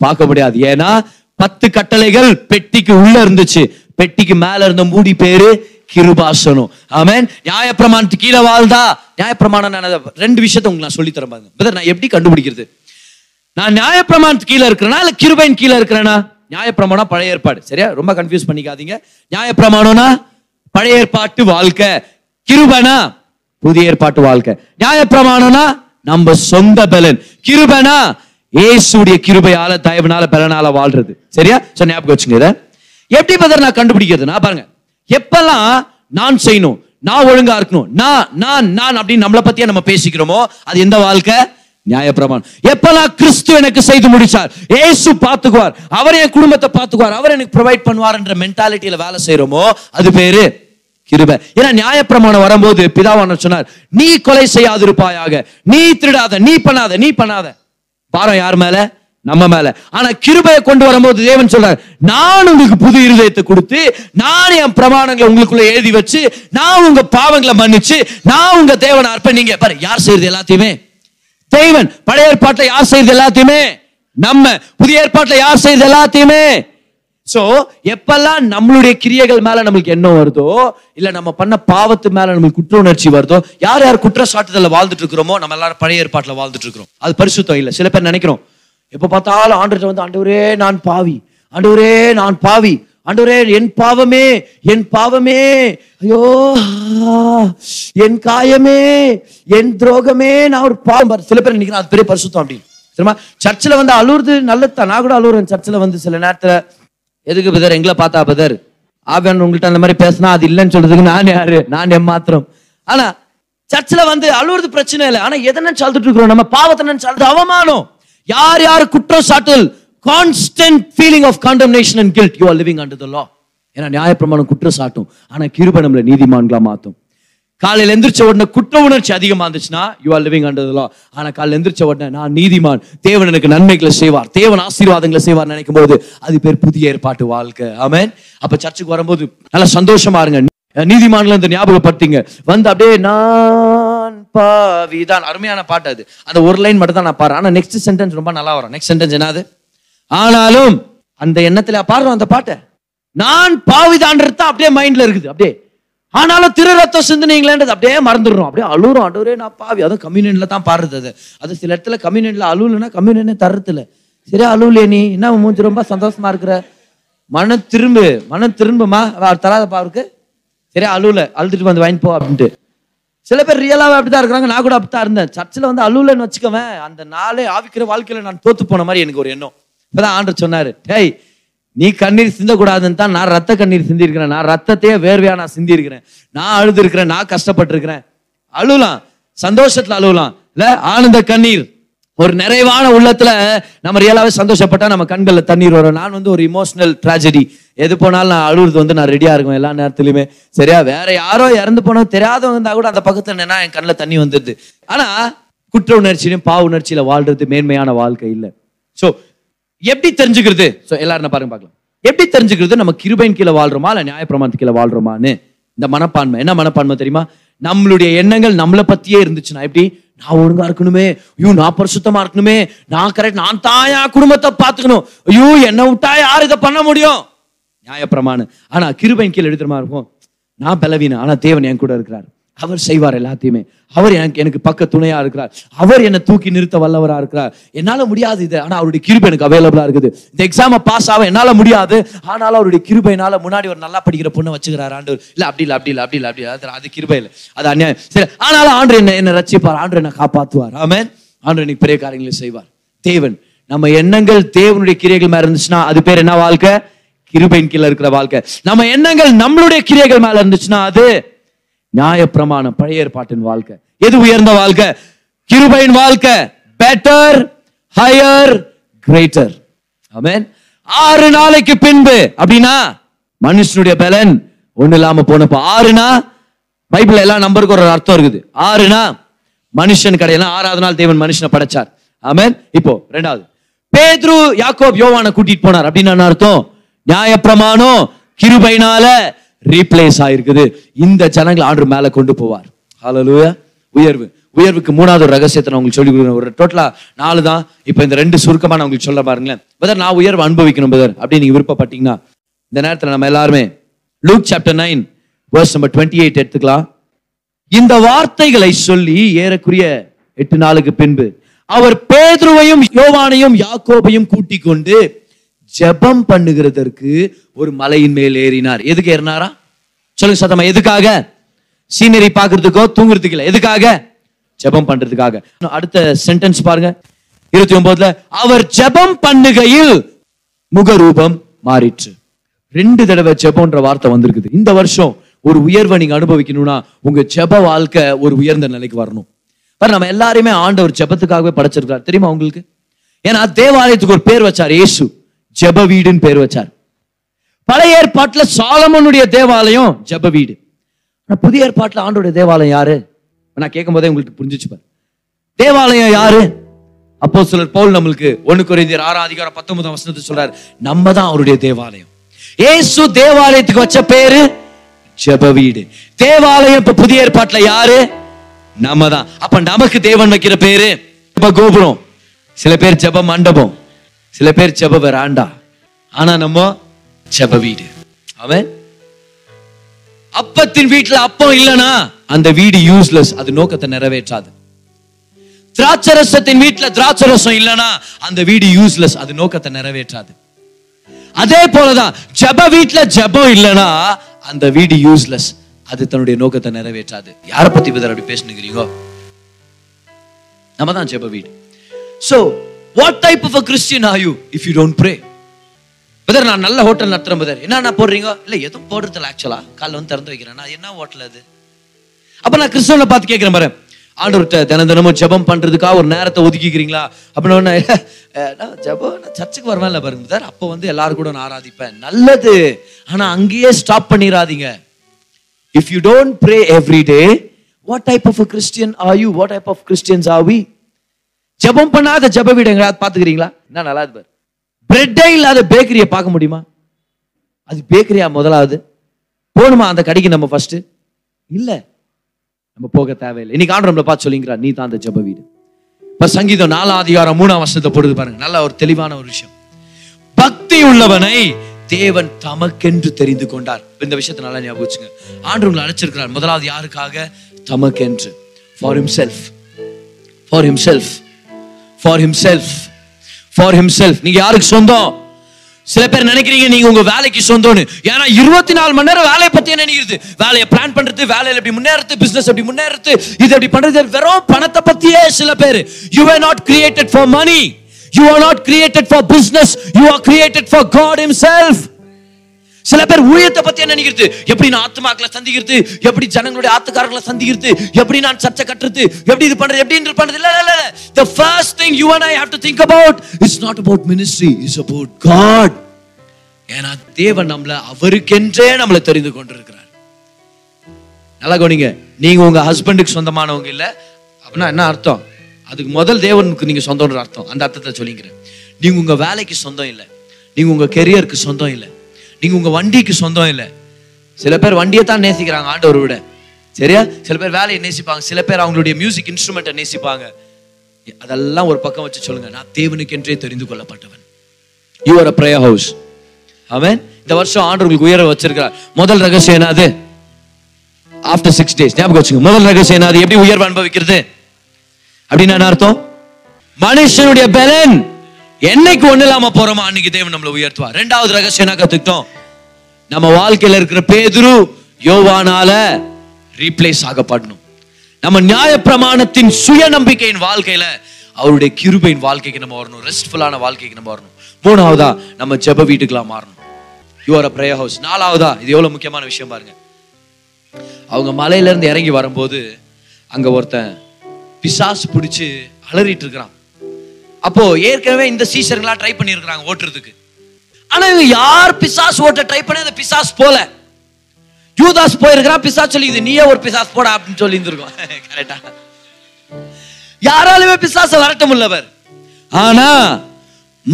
பார்க்க முடியாது. ஏன்னா பத்து கட்டளைகள் பெட்டிக்கு உள்ள இருந்துச்சு, பெட்டிக்கு மேல இருந்த மூடி பேரு கிருபாசனம். ஆமென். நியாயப்பிரமாணத்துக்கு கீழே வாழ்ந்தா, நியாயப்பிரமாணம் ரெண்டு விஷயத்த உங்களுக்கு நான் சொல்லி தரேன் பிரதர். நான் எப்படி கண்டுபிடிக்கிறது நான் நியாயப்பிரமாணத்துக்கு கீழே இருக்கிறேனா இல்ல கிருபையின் கீழே இருக்கிறேனா? நியாயப்பிரமாணம் பழைய ஏற்பாடு, சரியா? ரொம்ப கன்ஃபியூஸ் பண்ணிக்காதீங்க. நியாயப்பிரமாணம்னா பழைய ஏற்பாட்டு வாழ்க்கை, கிருபைனா புதிய ஏற்பாட்டு வாழ்க்கை. நியாயப்பிரமாணம்னா நம்ம சொந்த பலன், கிருபைனா இயேசுடைய கிருபையால தயவுனால பலனால வாழ்றது, சரியா? சோ ஞாபகம் வச்சுங்க இதை. எப்படி பதர் நான் கண்டுபிடிக்கிறதுனா பாருங்க, எப்பெல்லாம் நான் செய்யணும், நான் ஒழுங்கா இருக்கணும், நான் நான் நான் அப்படின்னு நம்மளை பத்தியே நம்ம பேசிக்கிறோமோ அது எந்த வாழ்க்கை? நியாயப்பிரமாணம். எப்பெல்லாம் கிறிஸ்து எனக்கு செய்து முடிச்சார், இயேசு பார்த்துக்குவார், அவர் என் குடும்பத்தை பார்த்துக்குவார், அவர் எனக்கு ப்ரொவைட் பண்ணுவார் என்ற மென்டாலிட்டியில வேலை செய்யறோமோ அது பேரு கிருபை. ஏன்னா நியாயப்பிரமாணம் வரும்போது பிதாவான சொன்னார் நீ கொலை செய்யாதிருப்பாயாக, நீ திருடாத, நீ பண்ணாத, நீ பண்ணாத. பாரம் யார் மேல? நம்ம மேல. ஆனா கிருபையை கொண்டு வரும்போது தேவன் சொல்றார் நான் உங்களுக்கு புது இருதயத்தை கொடுத்து, நான் என் பிரமாணங்களை உங்களுக்குள்ள எழுதி வச்சு, நான் உங்க பாவங்களை மன்னிச்சு, நான் உங்க தேவன் அர்ப்ப. நீங்க பாரு யார் செய்யறது எல்லாத்தையுமே தேவன். பழைய ஏற்பாட்டுல யார் செய்யறது எல்லாத்தையுமே நம்ம, புதிய ஏற்பாட்டுல யார் செய்யறது எல்லாத்தையுமே சோ எப்பெல்லாம் நம்மளுடைய கிரியைகள் மேல நம்மளுக்கு எண்ணம் வருதோ, இல்ல நம்ம பண்ண பாவத்து மேல நம்மளுக்கு குற்ற உணர்ச்சி வருதோ, யார் யார் குற்றச்சாட்டுதல வாழ்ந்துட்டு இருக்கிறோமோ நம்ம எல்லாரும் பழைய ஏற்பாட்டுல வாழ்ந்துட்டு இருக்கிறோம். அது பரிசுத்தம் இல்ல. சில பேர் நினைக்கிறோம் எப்ப பார்த்தாலும் ஆண்டவர்கிட்ட வந்து ஆண்டவரே நான் பாவி, ஆண்டவரே நான் பாவி, ஆண்டவரே என் பாவமே என் பாவமே, ஐயோ என் காயமே, என் துரோகமே, நான் ஒரு பாவம். சில பேர் நினைக்கிறேன் அது பெரிய பரிசுத்தம் அப்படின்னு. சரிமா, சர்ச்சில் வந்து அழுறது நல்லதான். நான் கூட அழுறேன் சர்ச்சில் வந்து சில நேரத்தில். எதுக்கு பதர் எங்களை பார்த்தா பதர் ஆவியான் உங்கள்கிட்ட அந்த மாதிரி பேசினா அது இல்லைன்னு சொல்றதுக்கு நான் யாரு, நான் ஏமாத்திரம். ஆனா சர்ச்சில் வந்து அழுறது பிரச்சனை இல்லை. ஆனா எதனா சாழ்ந்துட்டு இருக்கிறோம், நம்ம பாவத்தை நினைச்சு அழுது அவமானம். யார் யார் குற்றம் சாட்டல், constant feeling of condemnation and guilt, you are living under the law. ஏன்னா நியாயப்பிரமாணம் குற்றம் சாட்டும், ஆனா கிருபை நம்மள நீதிமான்களா மாத்தும். காலையில் எந்திரிச்ச உடனே குற்ற உணர்ச்சி அதிகமாக இருந்துச்சுன்னா you are living under the law. ஆனா காலையில் எந்திரிச்ச உடனே நான் நீதிமான், தேவன் எனக்கு நன்மைகளை செய்வார், தேவன் ஆசீர்வாதங்களை செய்வார் நினைக்கும் போது அது பேர் புதிய ஏற்பாட்டு வாழ்க்கை. ஆமென். அப்ப சர்ச்சுக்கு வரும்போது நல்லா சந்தோஷமா இருங்க. நீதிமான்களை இந்த ஞாபகப்படுத்திங்க வந்து அப்படியே நான் பாவிதான். அருமையான பாட்டு அது. அந்த ஒரு லைன் மட்டும் தான் நான் பாரு. ஆனா நெக்ஸ்ட் சென்டென்ஸ் ரொம்ப நல்லா வரும். நெக்ஸ்ட் சென்டென்ஸ் என்னது? ஆனாலும் அந்த எண்ணத்துல பாடுறோம் அந்த பாட்டை, நான் பாவிதான்றது தான் அப்படியே மைண்ட்ல இருக்குது. அப்படியே ஆனாலும் திரு ரத்தம் சிந்தனைங்களேன்றது அப்படியே மறந்துடுறோம். அப்படியே அழுறோம், ஆண்டவரே நான் பாவி. அதுவும் கம்யூனியன்ல தான் பாடுறது அது. அது சில இடத்துல கம்யூனியன்ல அழுவலன்னா கம்யூனியனே தர்றதுல சரியா அழுவலையே நீ என்ன மூஞ்சி ரொம்ப சந்தோஷமா இருக்கிற, மன திரும்பு மன திரும்புமா, தராத பாவருக்கு சரியா அழுவல, அழுதுட்டு வந்து வாங்கி போ அப்படின்ட்டு சில பேர் ரியலாவே அப்படிதான் இருக்கிறாங்க. நான் கூட அப்படித்தான் இருந்தேன். சர்ச்சில் வந்து அழுவலன்னு வச்சுக்கவேன், அந்த நாளே ஆவிக்கிற வாழ்க்கையில நான் தோத்து போன மாதிரி எனக்கு ஒரு எண்ணம். இப்பதான் ஆண்டவர் சொன்னாரு, டேய் நீ கண்ணீர் சிந்தக்கூடாதுன்னு தான் நான் ரத்த கண்ணீர் சிந்திருக்கிறேன், நான் ரத்தத்தையே வேர்வையா நான் சிந்திருக்கிறேன், நான் அழுதுருக்கிறேன், நான் கஷ்டப்பட்டிருக்கிறேன். அழுவலாம், சந்தோஷத்துல அழுவலாம் இல்ல, ஆனந்த கண்ணீர். ஒரு நிறைவான உள்ளத்துல நம்ம ரியலாவே சந்தோஷப்பட்டா நம்ம கண்கள்ல தண்ணீர் வரும். நான் வந்து ஒரு இமோஷனல் ட்ராஜடி, எது போனாலும் நான் அழுகுறது வந்து நான் ரெடியா இருக்கும் எல்லா நேரத்துலயுமே. சரியா, வேற யாரோ இறந்து போனோம் தெரியாதவங்க இருந்தா கூட அந்த பக்கத்துல என்னன்னா என் கண்ணில் தண்ணி வந்துடுது. ஆனா குற்ற உணர்ச்சியிலும் பாவ உணர்ச்சியில வாழ்றது மேன்மையான வாழ்க்கை இல்லை. சோ எப்படி தெரிஞ்சுக்கிறது? சோ எல்லாரும் பாருங்க பார்க்கலாம். எப்படி தெரிஞ்சுக்கிறது நம்ம கிருபையின் கீழே வாழ்றோமா இல்ல நியாயப்பிரமாணத்து கீழே வாழ்றோமான்னு? இந்த மனப்பான்மை. என்ன மனப்பான்மை தெரியுமா? நம்மளுடைய எண்ணங்கள் நம்மளை பத்தியே இருந்துச்சுன்னா, எப்படி நான் ஒழுங்கா இருக்கணுமே, ஐயோ நான் பரிசுத்தமா இருக்கணுமே, நான் கரெக்ட், நான் தாயா குடும்பத்தை பாத்துக்கணும், ஐயோ என்னை விட்டா யார் இதை பண்ண முடியும், நியாயப்பிரமாணம். ஆனா கிருபையின் கீழே எழுதுறமா இருக்கும், நான் பலவீனம் ஆனா தேவன் என் கூட இருக்கிறார், அவர் செய்வார் எல்லாத்தையுமே, அவர் எனக்கு எனக்கு பக்க துணையா இருக்கிறார், அவர் என்னை தூக்கி நிறுத்த வல்லவரா இருக்கிறார், என்னால முடியாது இது, ஆனா அவருடைய கிருபை எனக்கு அவைலபிளா இருக்குது, இந்த எக்ஸாமை பாஸ் ஆக என்னால முடியாது ஆனாலும் அவருடைய கிருபையினால முன்னாடி ஒரு நல்லா படிக்கிற பொண்ணை வச்சுக்கிறார் ஆண்டவர். இல்ல அப்படி இல்லை, அப்படி இல்லை, அப்படி இல்லை, அப்படி இல்லை, அது கிருபை இல்லை, அது அநியாயம். சரி, ஆனாலும் ஆண்டவர் என்ன என்ன ரட்சிப்பார், ஆண்டவர் என்னை காப்பாற்றுவார். ஆமென். ஆண்டவர் எனக்கு பெரிய காரியங்களை செய்வார். தேவன் நம்ம எண்ணங்கள் தேவனுடைய கிரியைகள் மேல இருந்துச்சுன்னா அது பேர் என்ன வாழ்க்கை? கிருபையின் கீழே இருக்கிற வாழ்க்கை. நம்ம எண்ணங்கள் நம்மளுடைய கிரியைகள் மேல இருந்துச்சுன்னா அது நியாயப்பிரமாணம், பழைய ஏற்பாட்டின் வாழ்க்கை. எது உயர்ந்த வாழ்க்கை? கிருபையின் வாழ்க்கை. Better, higher, greater. ஆமென். ஆறு நாளைக்கு பின்பு அப்படின்னா மனுஷனுடைய பலன் ஒண்ணு இல்லாம போனப்போ. ஆறுனா பைபிள் எல்லா நம்பருக்கு ஒரு அர்த்தம் இருக்குது. ஆறுனா மனுஷன் கிடையாது, ஆறாவது நாள் தேவன் மனுஷனை படைச்சார். ஆமென். இப்போ ரெண்டாவது பேதுரு யாக்கோப் யோவானை கூட்டிட்டு போனார் அப்படின்னு அர்த்தம். நியாயப்பிரமாணம் கிருபையினால ரீப்ளேஸ் ஆயிருக்குது. இந்த ஜனங்கள் ஆண்டு மேல கொண்டு போவார். ஹல்லேலூயா. உயர்வு. உயர்வுக்கு மூணாவது ரகசியத்தை நான் உங்களுக்கு சொல்லி கொடுக்குறேன். ஒரு டோட்டலா நாலு தான். இப்போ இந்த ரெண்டு சுருக்கமா நான் உங்களுக்கு சொல்ல பாருங்களேன். பதர் நான் உயர்வு அனுபவிக்கணும் பதர் அப்படின்னு நீங்க விருப்பப்பட்டீங்கன்னா இந்த நேரத்தில் நம்ம எல்லாருமே Luke chapter nine verse number twenty eight எடுத்துக்கலாம். இந்த வார்த்தைகளை சொல்லி ஏறக்குரிய எட்டு நாளுக்கு பின்பு அவர் பேதுருவையும் யோவானையும் யாக்கோபையும் கூட்டிக் கொண்டு ஜெபம் பண்ணுகிறதற்கு ஒரு மலையின் மேல் ஏறினார். எதுக்கு ஏறினாரா சொல்லுங்க சத்தமா. எதுக்காக? சீனரி பாக்குறதுக்கோ தூங்குறதுக்கு இல்ல. எதுக்காக? ஜெபம் பண்றதுக்காக. அடுத்த சென்டென்ஸ் பாருங்க, இருபத்தி ஒன்பதுல அவர் ஜெபம் பண்ணுகையில் முகரூபம் மாறிற்று. ரெண்டு தடவை ஜெபம்ன்ற வார்த்தை வந்திருக்குது. இந்த வருஷம் ஒரு உயர்வை நீங்க அனுபவிக்கணும்னா உங்க ஜெப வாழ்க்கை ஒரு உயர்ந்த நிலைக்கு வரணும். நம்ம எல்லாருமே ஆண்டவர் ஜெபத்துக்காகவே படைச்சிருக்காரு தெரியுமா உங்களுக்கு? ஏன்னா தேவாலயத்துக்கு ஒரு பேர் வச்சார் இயேசு, ஜெப வீடுன்னு பேர் வச்சார். பழைய ஏற்பாட்டில் சாலமோனுடைய தேவாலயம் ஜெப வீடு. புதிய ஏற்பாட்டில் ஆண்டோடைய தேவாலயம் யாரு? நான் கேட்கும் போதே உங்களுக்கு புரிஞ்சிச்சு பாரு. தேவாலயம் யாரு? அப்போஸ்தலர் பவுல் நம்மளுக்கு ஒன்னு கொரிந்தியர் ஆறாம் அதிகாரம் பத்தொன்பதாம் வசனத்துல சொல்றாரு, நம்ம தான் அவருடைய தேவாலயம். ஏசு தேவாலயத்துக்கு வச்ச பேரு ஜெப வீடு. தேவாலயம் இப்ப புதிய ஏற்பாட்டில் யாரு? நம்ம தான். அப்ப நமக்கு தேவன் வைக்கிற பேரு ஜெப கோபுரம், சில பேர் ஜெப மண்டபம், சில பேர் ஜெப வராண்டா. ஆனா நம்ம ஜெப வீடு. அவன் அப்பத்தின் வீட்டுல அப்பம் இல்லனா அந்த வீடு யூஸ்லெஸ், அது நோக்கத்தை நிறைவேற்றாது. திராட்சரசத்தின் வீட்டுல திராட்சரசம் இல்லனா அந்த வீடு யூஸ்லெஸ், அது நோக்கத்தை நிறைவேற்றாது. அதே போலதான் ஜெப வீட்டுல ஜெபம் இல்லனா அந்த வீடு யூஸ்லெஸ், அது தன்னுடைய நோக்கத்தை நிறைவேற்றாது. யாரை பத்தி விதர் அப்படி பேசுனீங்களோ நம்ம தான் ஜெப வீடு. So what type of a Christian are you if you don't pray? Brother நான் நல்ல ஹோட்டல் நடத்துறேன் பிரதர், என்னன்னா போடுறீங்க இல்லை எதுவும் போடுறதில்ல, ஆக்சுவலா காலைல வந்து திறந்து வைக்கிறேன், நான் என்ன ஹோட்டல் அது? அப்போ நான் கிறிஸ்தவனை பார்த்து கேட்குறேன் பாரு, ஆண்டவர்கிட்ட தினம் தினமும் ஜெபம் பண்ணுறதுக்காக ஒரு நேரத்தை ஒதுக்கிக்கிறீங்களா அப்படின்னு ஒன்று ஜெபம் நான் சர்ச்சுக்கு வருவேன் இல்லை பாருங்க பிரதர், அப்போ வந்து எல்லாரும் கூட நான் ஆராதிப்பேன். நல்லது, ஆனால் அங்கேயே ஸ்டாப் பண்ணிடாதீங்க. If you don't pray every day, what type of Christian are you? What type of Christians are we? ஜெபம் பண்ணாத ஜெப வீடு எங்கேயாவது பார்த்துக்கிறீங்களா? என்ன நல்லா இருப்பார், பிரெட்டே இல்லாத பேக்கரியை பார்க்க முடியுமா? அது பேக்கரியா? முதலாவது போகணுமா அந்த கடைக்கு? நம்ம ஃபர்ஸ்ட் இல்லை, நம்ம போக தேவையில்லை. இன்னைக்கு ஆண்டவரை பார்த்து சொல்லிங்கிறா, நீ தான் அந்த ஜெப வீடு. இப்போ சங்கீதம் நாலாம் அதிகாரம் மூணாம் வசனத்தை போடுது பாருங்க, நல்ல ஒரு தெளிவான ஒரு விஷயம். பக்தி உள்ளவனை தேவன் தமக்கென்று தெரிந்து கொண்டார். இந்த விஷயத்தை நல்லா ஞாபகம் வச்சுங்க. ஆண்டவரை அழைச்சிருக்கிறார் முதலாவது யாருக்காக? தமக்கென்று. For himself, for himself, for himself, for himself. நீங்க யாருக்கு சொந்தம்? சில பேர் நினைக்கிறீங்க நீங்க உங்க வேலைக்கு சொந்தம்னு. ஏன்னா இருபத்தி நாலு மணி நேரம் வேலையை பத்தி நினைக்கிறது, வேலையை பிளான் பண்றது, வேலையில எப்படி முன்னேறது, பிசினஸ் எப்படி முன்னேறது, இது எப்படி பண்றது, வெறும் பணத்தை பத்தியே சில பேர். you were not created for money, you are not created for business, you are created for God himself. சில பேர் ஊழியத்தை பத்தி நினைக்கிறது, எப்படி நான் ஆத்மாக்களை சந்திக்கிறது, எப்படி ஜனங்களுடைய ஆத்துக்காரர்களை சந்திக்கிறது, எப்படி நான் சர்ச்சை கட்டுறது, எப்படி இது பண்றது, எப்படி இது பண்றது. இல்ல இல்ல இல்ல, the first thing you and I have to think about is not about ministry, it's about God. ஏன்னா தேவன் நம்மள அவருக்கென்றே நம்மள தெரிந்து கொண்டிருக்கிறார். நல்லா கவனிங்க, நீங்க உங்க ஹஸ்பண்டுக்கு சொந்தமானவங்க இல்ல. அப்படின்னா என்ன அர்த்தம்? அதுக்கு முதல் தேவனுக்கு நீங்க சொந்தம்ன்ற அர்த்தம். அந்த அர்த்தத்தை சொல்லிக்கிறேன். நீங்க உங்க வேலைக்கு சொந்தம் இல்லை, நீங்க உங்க கெரியருக்கு சொந்தம் இல்லை, நீங்க உங்க வண்டிக்கு சொந்தம் இல்லை. சில பேர் வண்டியை தான் நேசிக்கிறாங்க ஆண்டவரை விட, சரியா? சில பேர் வேலையை நேசிப்பாங்க, சில பேர் அவங்களுடைய மியூசிக் இன்ஸ்ட்ருமெண்ட்டை நேசிப்பாங்க. அதெல்லாம் ஒரு பக்கம் வச்சு சொல்லுங்க, நான் தேவனுக்கு என்றே தெரிந்து கொள்ளப்பட்டவன். You are a prayer house. ஆமென். இந்த வருஷம் ஆண்டவருக்கு உயர வச்சிருக்கிறார். முதல் ரகசியம் என்னது? ஆஃப்டர் சிக்ஸ் டேஸ் ஞாபகம் வச்சுங்க. முதல் ரகசியம் என்னது? எப்படி உயர்வு அனுபவிக்கிறது அப்படின்னு என்ன அர்த்தம்? மனுஷனுடைய பலன் என்னைக்கு ஒண்ணு இல்லாம போறோமா அன்னைக்கு தேவன் நம்மளை உயர்த்துவா. ரெண்டாவது ரகசியம் என்ன கத்துக்கிட்டோம்? நம்ம வாழ்க்கையில இருக்கிற பேதுரு யோவானால ரீப்ளேஸ் ஆகப்படணும். நம்ம நியாயப்பிரமாணத்தின் சுய நம்பிக்கையின் வாழ்க்கையில அவருடைய கிருபையின் வாழ்க்கைக்கு நம்ம வரணும், ரெஸ்ட்ஃபுல்லான வாழ்க்கைக்கு நம்ம வரணும். மூணாவதா நம்ம ஜெப வீட்டுக்குலாம் மாறணும். You are a prayer house. நாலாவதா, இது எவ்வளவு முக்கியமான விஷயம் பாருங்க, அவங்க மலையில இருந்து இறங்கி வரும்போது அங்க ஒருத்தன் பிசாசு பிடிச்சு அலறிட்டு இருக்கிறான். அப்போ ஏற்கனவே இந்த சீசர்களா ட்ரை பண்ணிருக்காங்க ஓட்டுறதுக்கு. ஆனா இவங்க யார் பிசாஸ் ஓட்ட ட்ரை பண்ணி அந்த பிசாஸ் போல யூதாஸ் போயிருக்கிறா. பிசாஸ் சொல்லி இது நீயே ஒரு பிசாஸ் போட அப்படின்னு சொல்லி இருந்திருக்கோம். கரெக்டா? யாராலுமே பிசாச வரட்டும் உள்ளவர். ஆனா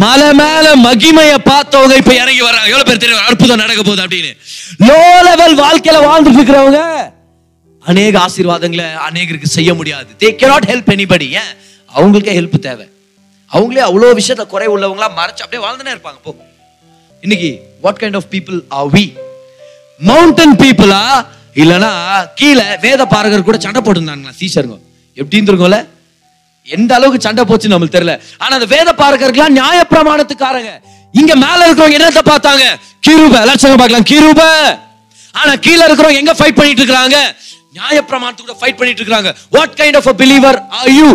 மலை மேல மகிமையை பார்த்தவங்க இப்ப இறங்கி வர்றாங்க. எவ்வளவு பேர் தெரியும் அற்புதம் நடக்க போகுது அப்படின்னு? லோ லெவல் வாழ்க்கையில வாழ்ந்துட்டு இருக்கிறவங்க அநேக ஆசீர்வாதங்களை அநேகருக்கு செய்ய முடியாது. தே cannot help anybody. ஏன்? அவங்களுக்கே ஹெல்ப் தேவை. அவங்களே அவ்வளோ விஷயத்த குறை உள்ளவங்களா மறைச்சு அப்படியே வாழ்ந்துனே இருப்பாங்க. போ இன்னைக்கு what kind of people are we? Mountain பீப்புளா இல்லைன்னா கீழே வேத பாரகர் கூட சண்டை போட்டுருந்தாங்களா சீசருங்க? எப்படி இருந்திருக்கோம்ல? எந்த அளவுக்கு சண்டை போச்சுன்னு நம்மளுக்கு தெரியல. ஆனா அந்த வேத பாரகர்கள்லாம் நியாயப்பிரமாணத்துக்காரங்க. இங்க மேல இருக்கிறவங்க என்னத்தை பார்த்தாங்க? கிருபை. எல்லாரும் பார்க்கலாம் கிருபை. ஆனா கீழே இருக்கிறவங்க எங்க ஃபைட் பண்ணிட்டு இருக்கிறாங்க? நியாயப்பிரமாணத்துக்கு ஃபைட் பண்ணிட்டு இருக்காங்க. What kind of a believer are you?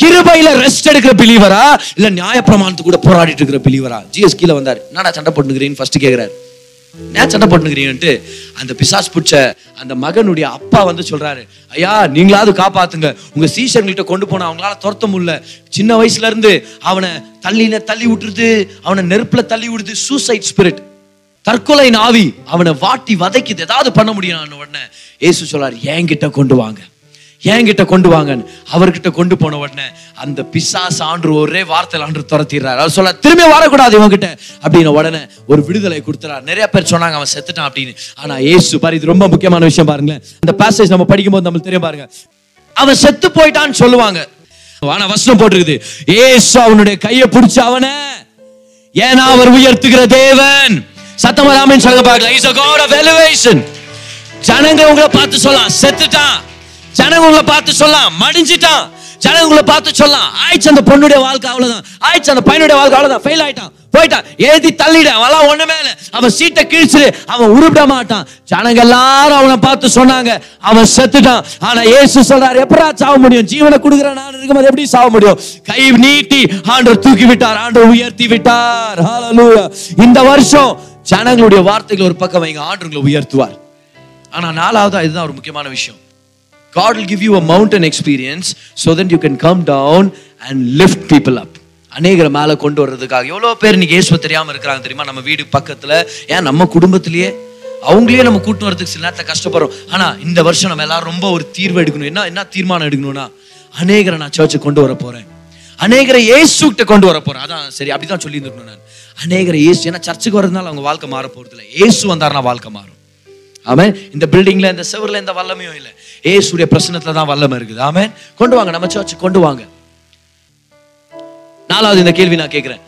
கிருபையில ரெஸ்ட் எடுக்கிற பிலீவரா இல்ல நியாயப்பிரமாணத்துக்கு கூட போராடிட்டு இருக்கிற பிலீவரா? ஜீசஸ் கீழே வந்தாரு, என்னடா சண்டை போட்டுக்கிறீன்னு ஃபர்ஸ்ட் கேட்கிறாரு. நான் சண்டை போட்டுக்கிறீங்கன்ட்டு அந்த பிசாஸ் பிடிச்ச அந்த மகனுடைய அப்பா வந்து சொல்றாரு, ஐயா நீங்களாவது காப்பாத்துங்க, உங்க சீஷர்கிட்ட கொண்டு போன அவங்களால துரத்த முடியல, சின்ன வயசுல இருந்து அவனை தள்ளின தள்ளி விட்டுருது, அவனை நெருப்புல தள்ளி விடுது. சூசைட் ஸ்பிரிட், தற்கொலை ஆவி அவனை வாட்டி வதைக்குது. ஏதாவது பண்ண முடியும். உடனே ஏசு சொல்றாரு, என்கிட்ட கொண்டு வாங்க, என்கிட்ட கொண்டு வாங்க. அவர்கிட்ட கொண்டு போன உடனே அந்த பிசாசு ஆண்டு ஒரே வார்த்தையில ஆண்டு துரத்திடுறாரு. அவர் சொல்ல திரும்பி வரக்கூடாது இவங்கிட்ட அப்படின்னு உடனே ஒரு விடுதலை கொடுத்துறாரு. நிறைய பேர் சொன்னாங்க அவன் செத்துட்டான் அப்படின்னு. ஆனா ஏசு பாரு, இது ரொம்ப முக்கியமான விஷயம் பாருங்களேன். அந்த பேசேஜ் நம்ம படிக்கும்போது நம்மளுக்கு தெரியும் பாருங்க. அவன் செத்து போயிட்டான்னு சொல்லுவாங்க. ஆனா வசனம் போட்டிருக்குது, ஏசு அவனுடைய கையை பிடிச்ச அவனை, ஏன்னா அவர் உயர்த்துகிற தேவன், சத்தமா ராமன் சொல்லுங்க பார்க்கலாம். He's a God of elevation. ஜனங்க உங்களை பார்த்து சொல்லலாம் செத்துட்டான், ஜனங்க உங்களை பார்த்து சொல்லலாம் மடிஞ்சிட்டான், ஜனங்க உங்களை பார்த்து சொல்லலாம் ஆயிடுச்சு அந்த பொண்ணுடைய வாழ்க்கை அவ்வளவுதான், ஆயிடுச்சு அந்த பையனுடைய வாழ்க்கை அவ்வளவுதான், ஃபெயில் ஆயிட்டான், போயிட்டான், எழுதி தள்ளிட, அவெல்லாம் ஒண்ணுமே இல்லை, அவன் சீட்டை கீழ்ச்சிடு, அவன் உருப்பிட மாட்டான். ஜனங்க எல்லாரும் அவனை பார்த்து சொன்னாங்க அவன் செத்துட்டான். ஆனா இயேசு சொல்றாரு, எப்படா சாவ முடியும்? ஜீவனை கொடுக்குற நான் இருக்கும் அது எப்படி சாவ முடியும்? கை நீட்டி ஆண்டவர் தூக்கி விட்டார், ஆண்டவர் உயர்த்தி விட்டார். ஹல்லேலூயா. இந்த வருஷம் ஜனங்களுடைய வார்த்தைகள் ஒரு பக்கம் வைங்க, ஆண்டவர்களை உயர்த்துவார். ஆனா நாலாவது இதுதான் ஒரு முக்கியமான விஷயம். God will give you a mountain experience so that you can come down and lift people up. அநேகரை மேலே கொண்டு வர்றதுக்காக எவ்வளோ பேர் இன்னைக்கு இயேசுவை தெரியாமல் இருக்கிறாங்க தெரியுமா? நம்ம வீடு பக்கத்தில், ஏன் நம்ம குடும்பத்திலேயே அவங்களே நம்ம கூட்டு வரதுக்கு சில நேரத்தை கஷ்டப்படுறோம். ஆனால் இந்த வருஷம் நம்ம எல்லாரும் ரொம்ப ஒரு தீர்வு எடுக்கணும். என்ன என்ன தீர்மானம் எடுக்கணும்னா, அநேகரை நான் சர்ச்சுக்கு கொண்டு வர போகிறேன், அநேகரை இயேசுகிட்ட கொண்டு வர போகிறேன். அதான் சரி, அப்படி தான் சொல்லி இருக்கணும் நான். அநேகரை இயேசு, ஏன்னா சர்ச்சுக்கு வர்றதுனால அவங்க வாழ்க்கை மாற போகிறது இல்லை, இயேசு வந்தாருன்னா வாழ்க்கை மாறும். ஆமேன். இந்த பில்டிங்கில், இந்த செவரில் எந்த வல்லமையும் இல்லை, ஏசுடைய பிரசனத்தில் தான் வல்லமை இருக்குது. ஆமேன். கொண்டு வாங்க, நம்ம சர்ச்சுக்கு கொண்டு வாங்க. நாலாவது இந்த கேள்வி நான் கேட்கிறேன்.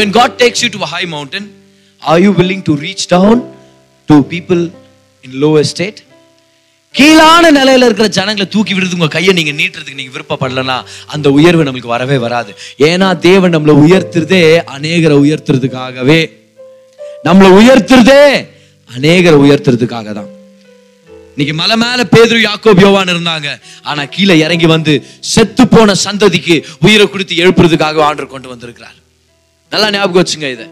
When God takes you to a high mountain, are you willing to reach down to people in low estate? கீழான நிலையில இருக்கிற ஜனங்களை தூக்கி விடுறது உங்க கையை நீங்க நீட்டுறதுக்கு நீங்க விருப்பப்படலன்னா அந்த உயர்வு நம்மளுக்கு வரவே வராது. ஏன்னா தேவன் நம்மளை உயர்த்துறதே அநேகரை உயர்த்துறதுக்காகவே, நம்மளை உயர்த்துறதே அநேகரை உயர்த்துறதுக்காக தான். இன்னைக்கு மலை மேல பேதுரு, யாக்கோபு, யோவான் இருந்தாங்க. ஆனா கீழே இறங்கி வந்து செத்து போன சந்ததிக்கு உயிரை கொடுத்து எழுப்புறதுக்காக ஆண்டவர் கொண்டு வந்திருக்கிறார். நல்லா ஞாபகம் வச்சுங்க இதை.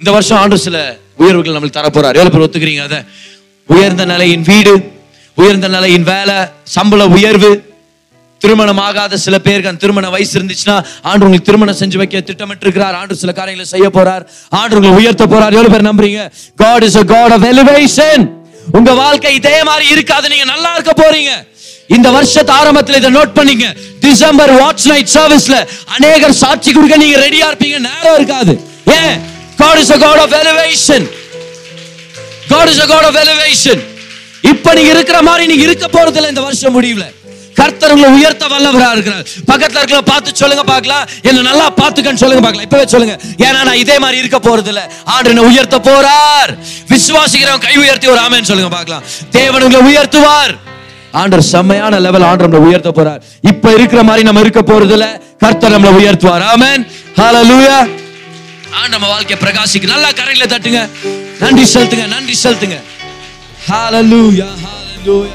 இந்த வருஷம் ஆண்டவர் சில உயர்வுகள் நம்மளுக்கு தரப்போறார். எவ்வளவு பேர் ஒத்துக்கிறீங்க அதை? உயர்ந்த நிலையின் வீடு, உயர்ந்த நிலையின் வேலை, சம்பள உயர்வு, திருமணம் ஆகாத சில பேருக்கு அந்த திருமண வயசு இருந்துச்சுன்னா ஆண்டு உங்களுக்கு திருமணம் செஞ்சு வைக்க திட்டமிட்டு இருக்கிறார். ஆண்டு சில காரியங்களை செய்ய போறார், ஆண்டு உங்களுக்கு உயர்த்த போறார். எவ்வளவு பேர் நம்புறீங்க? God is a God of elevation. உங்க வாழ்க்கை இதே மாதிரி இருக்காது, நீங்க நல்லா இருக்க போறீங்க. இந்த வருஷத்து ஆரம்பத்தில் இதை நோட் பண்ணீங்க. டிசம்பர் வாட்ச் நைட் சர்வீஸ்ல அநேகர் சாட்சி கொடுக்க நீங்க ரெடியா இருப்பீங்க, நேரம் இருக்காது. ஏன்? God is a God of elevation. God is a God of elevation. இப்ப நீங்க இருக்கிற மாதிரி நீங்க இருக்க போறது இல்லை இந்த வருஷம் முடிவுல. கர்த்தர் உங்களை உயர்த்த வல்லவரா இருக்கிறார். பக்கத்துல இருக்கிற பார்த்து சொல்லுங்க பார்க்கலாம், என்ன நல்லா பாத்துக்கன்னு சொல்லுங்க பார்க்கலாம், இப்பவே சொல்லுங்க. ஏன்னா நான் இதே மாதிரி இருக்க போறது இல்லை, ஆண்டவர் என்னை உயர்த்த போறார். விசுவாசிக்கிறவங்க கை உயர்த்தி ஒரு ஆமென் சொல்லுங்க பார்க்கலாம். தேவன் உங்களை உயர்த்துவார். ஆண்டவர் செம்மையான லெவல் ஆண்டவர் நம்மளை உயர்த்த போறார். இப்ப இருக்கிற மாதிரி நம்ம இருக்க போறது இல்லை, கர்த்தர் நம்மளை உயர்த்துவார். ஆமென். ஹல்லேலூயா. ஆண்டவர் நம்ம வாழ்க்கையை பிரகாசிக்க நல்லா கரையில தட்டுங்க, நன்றி செலுத்துங்க, நன்றி செலுத்துங்க. ஹல்லேலூயா, ஹல்லேலூயா.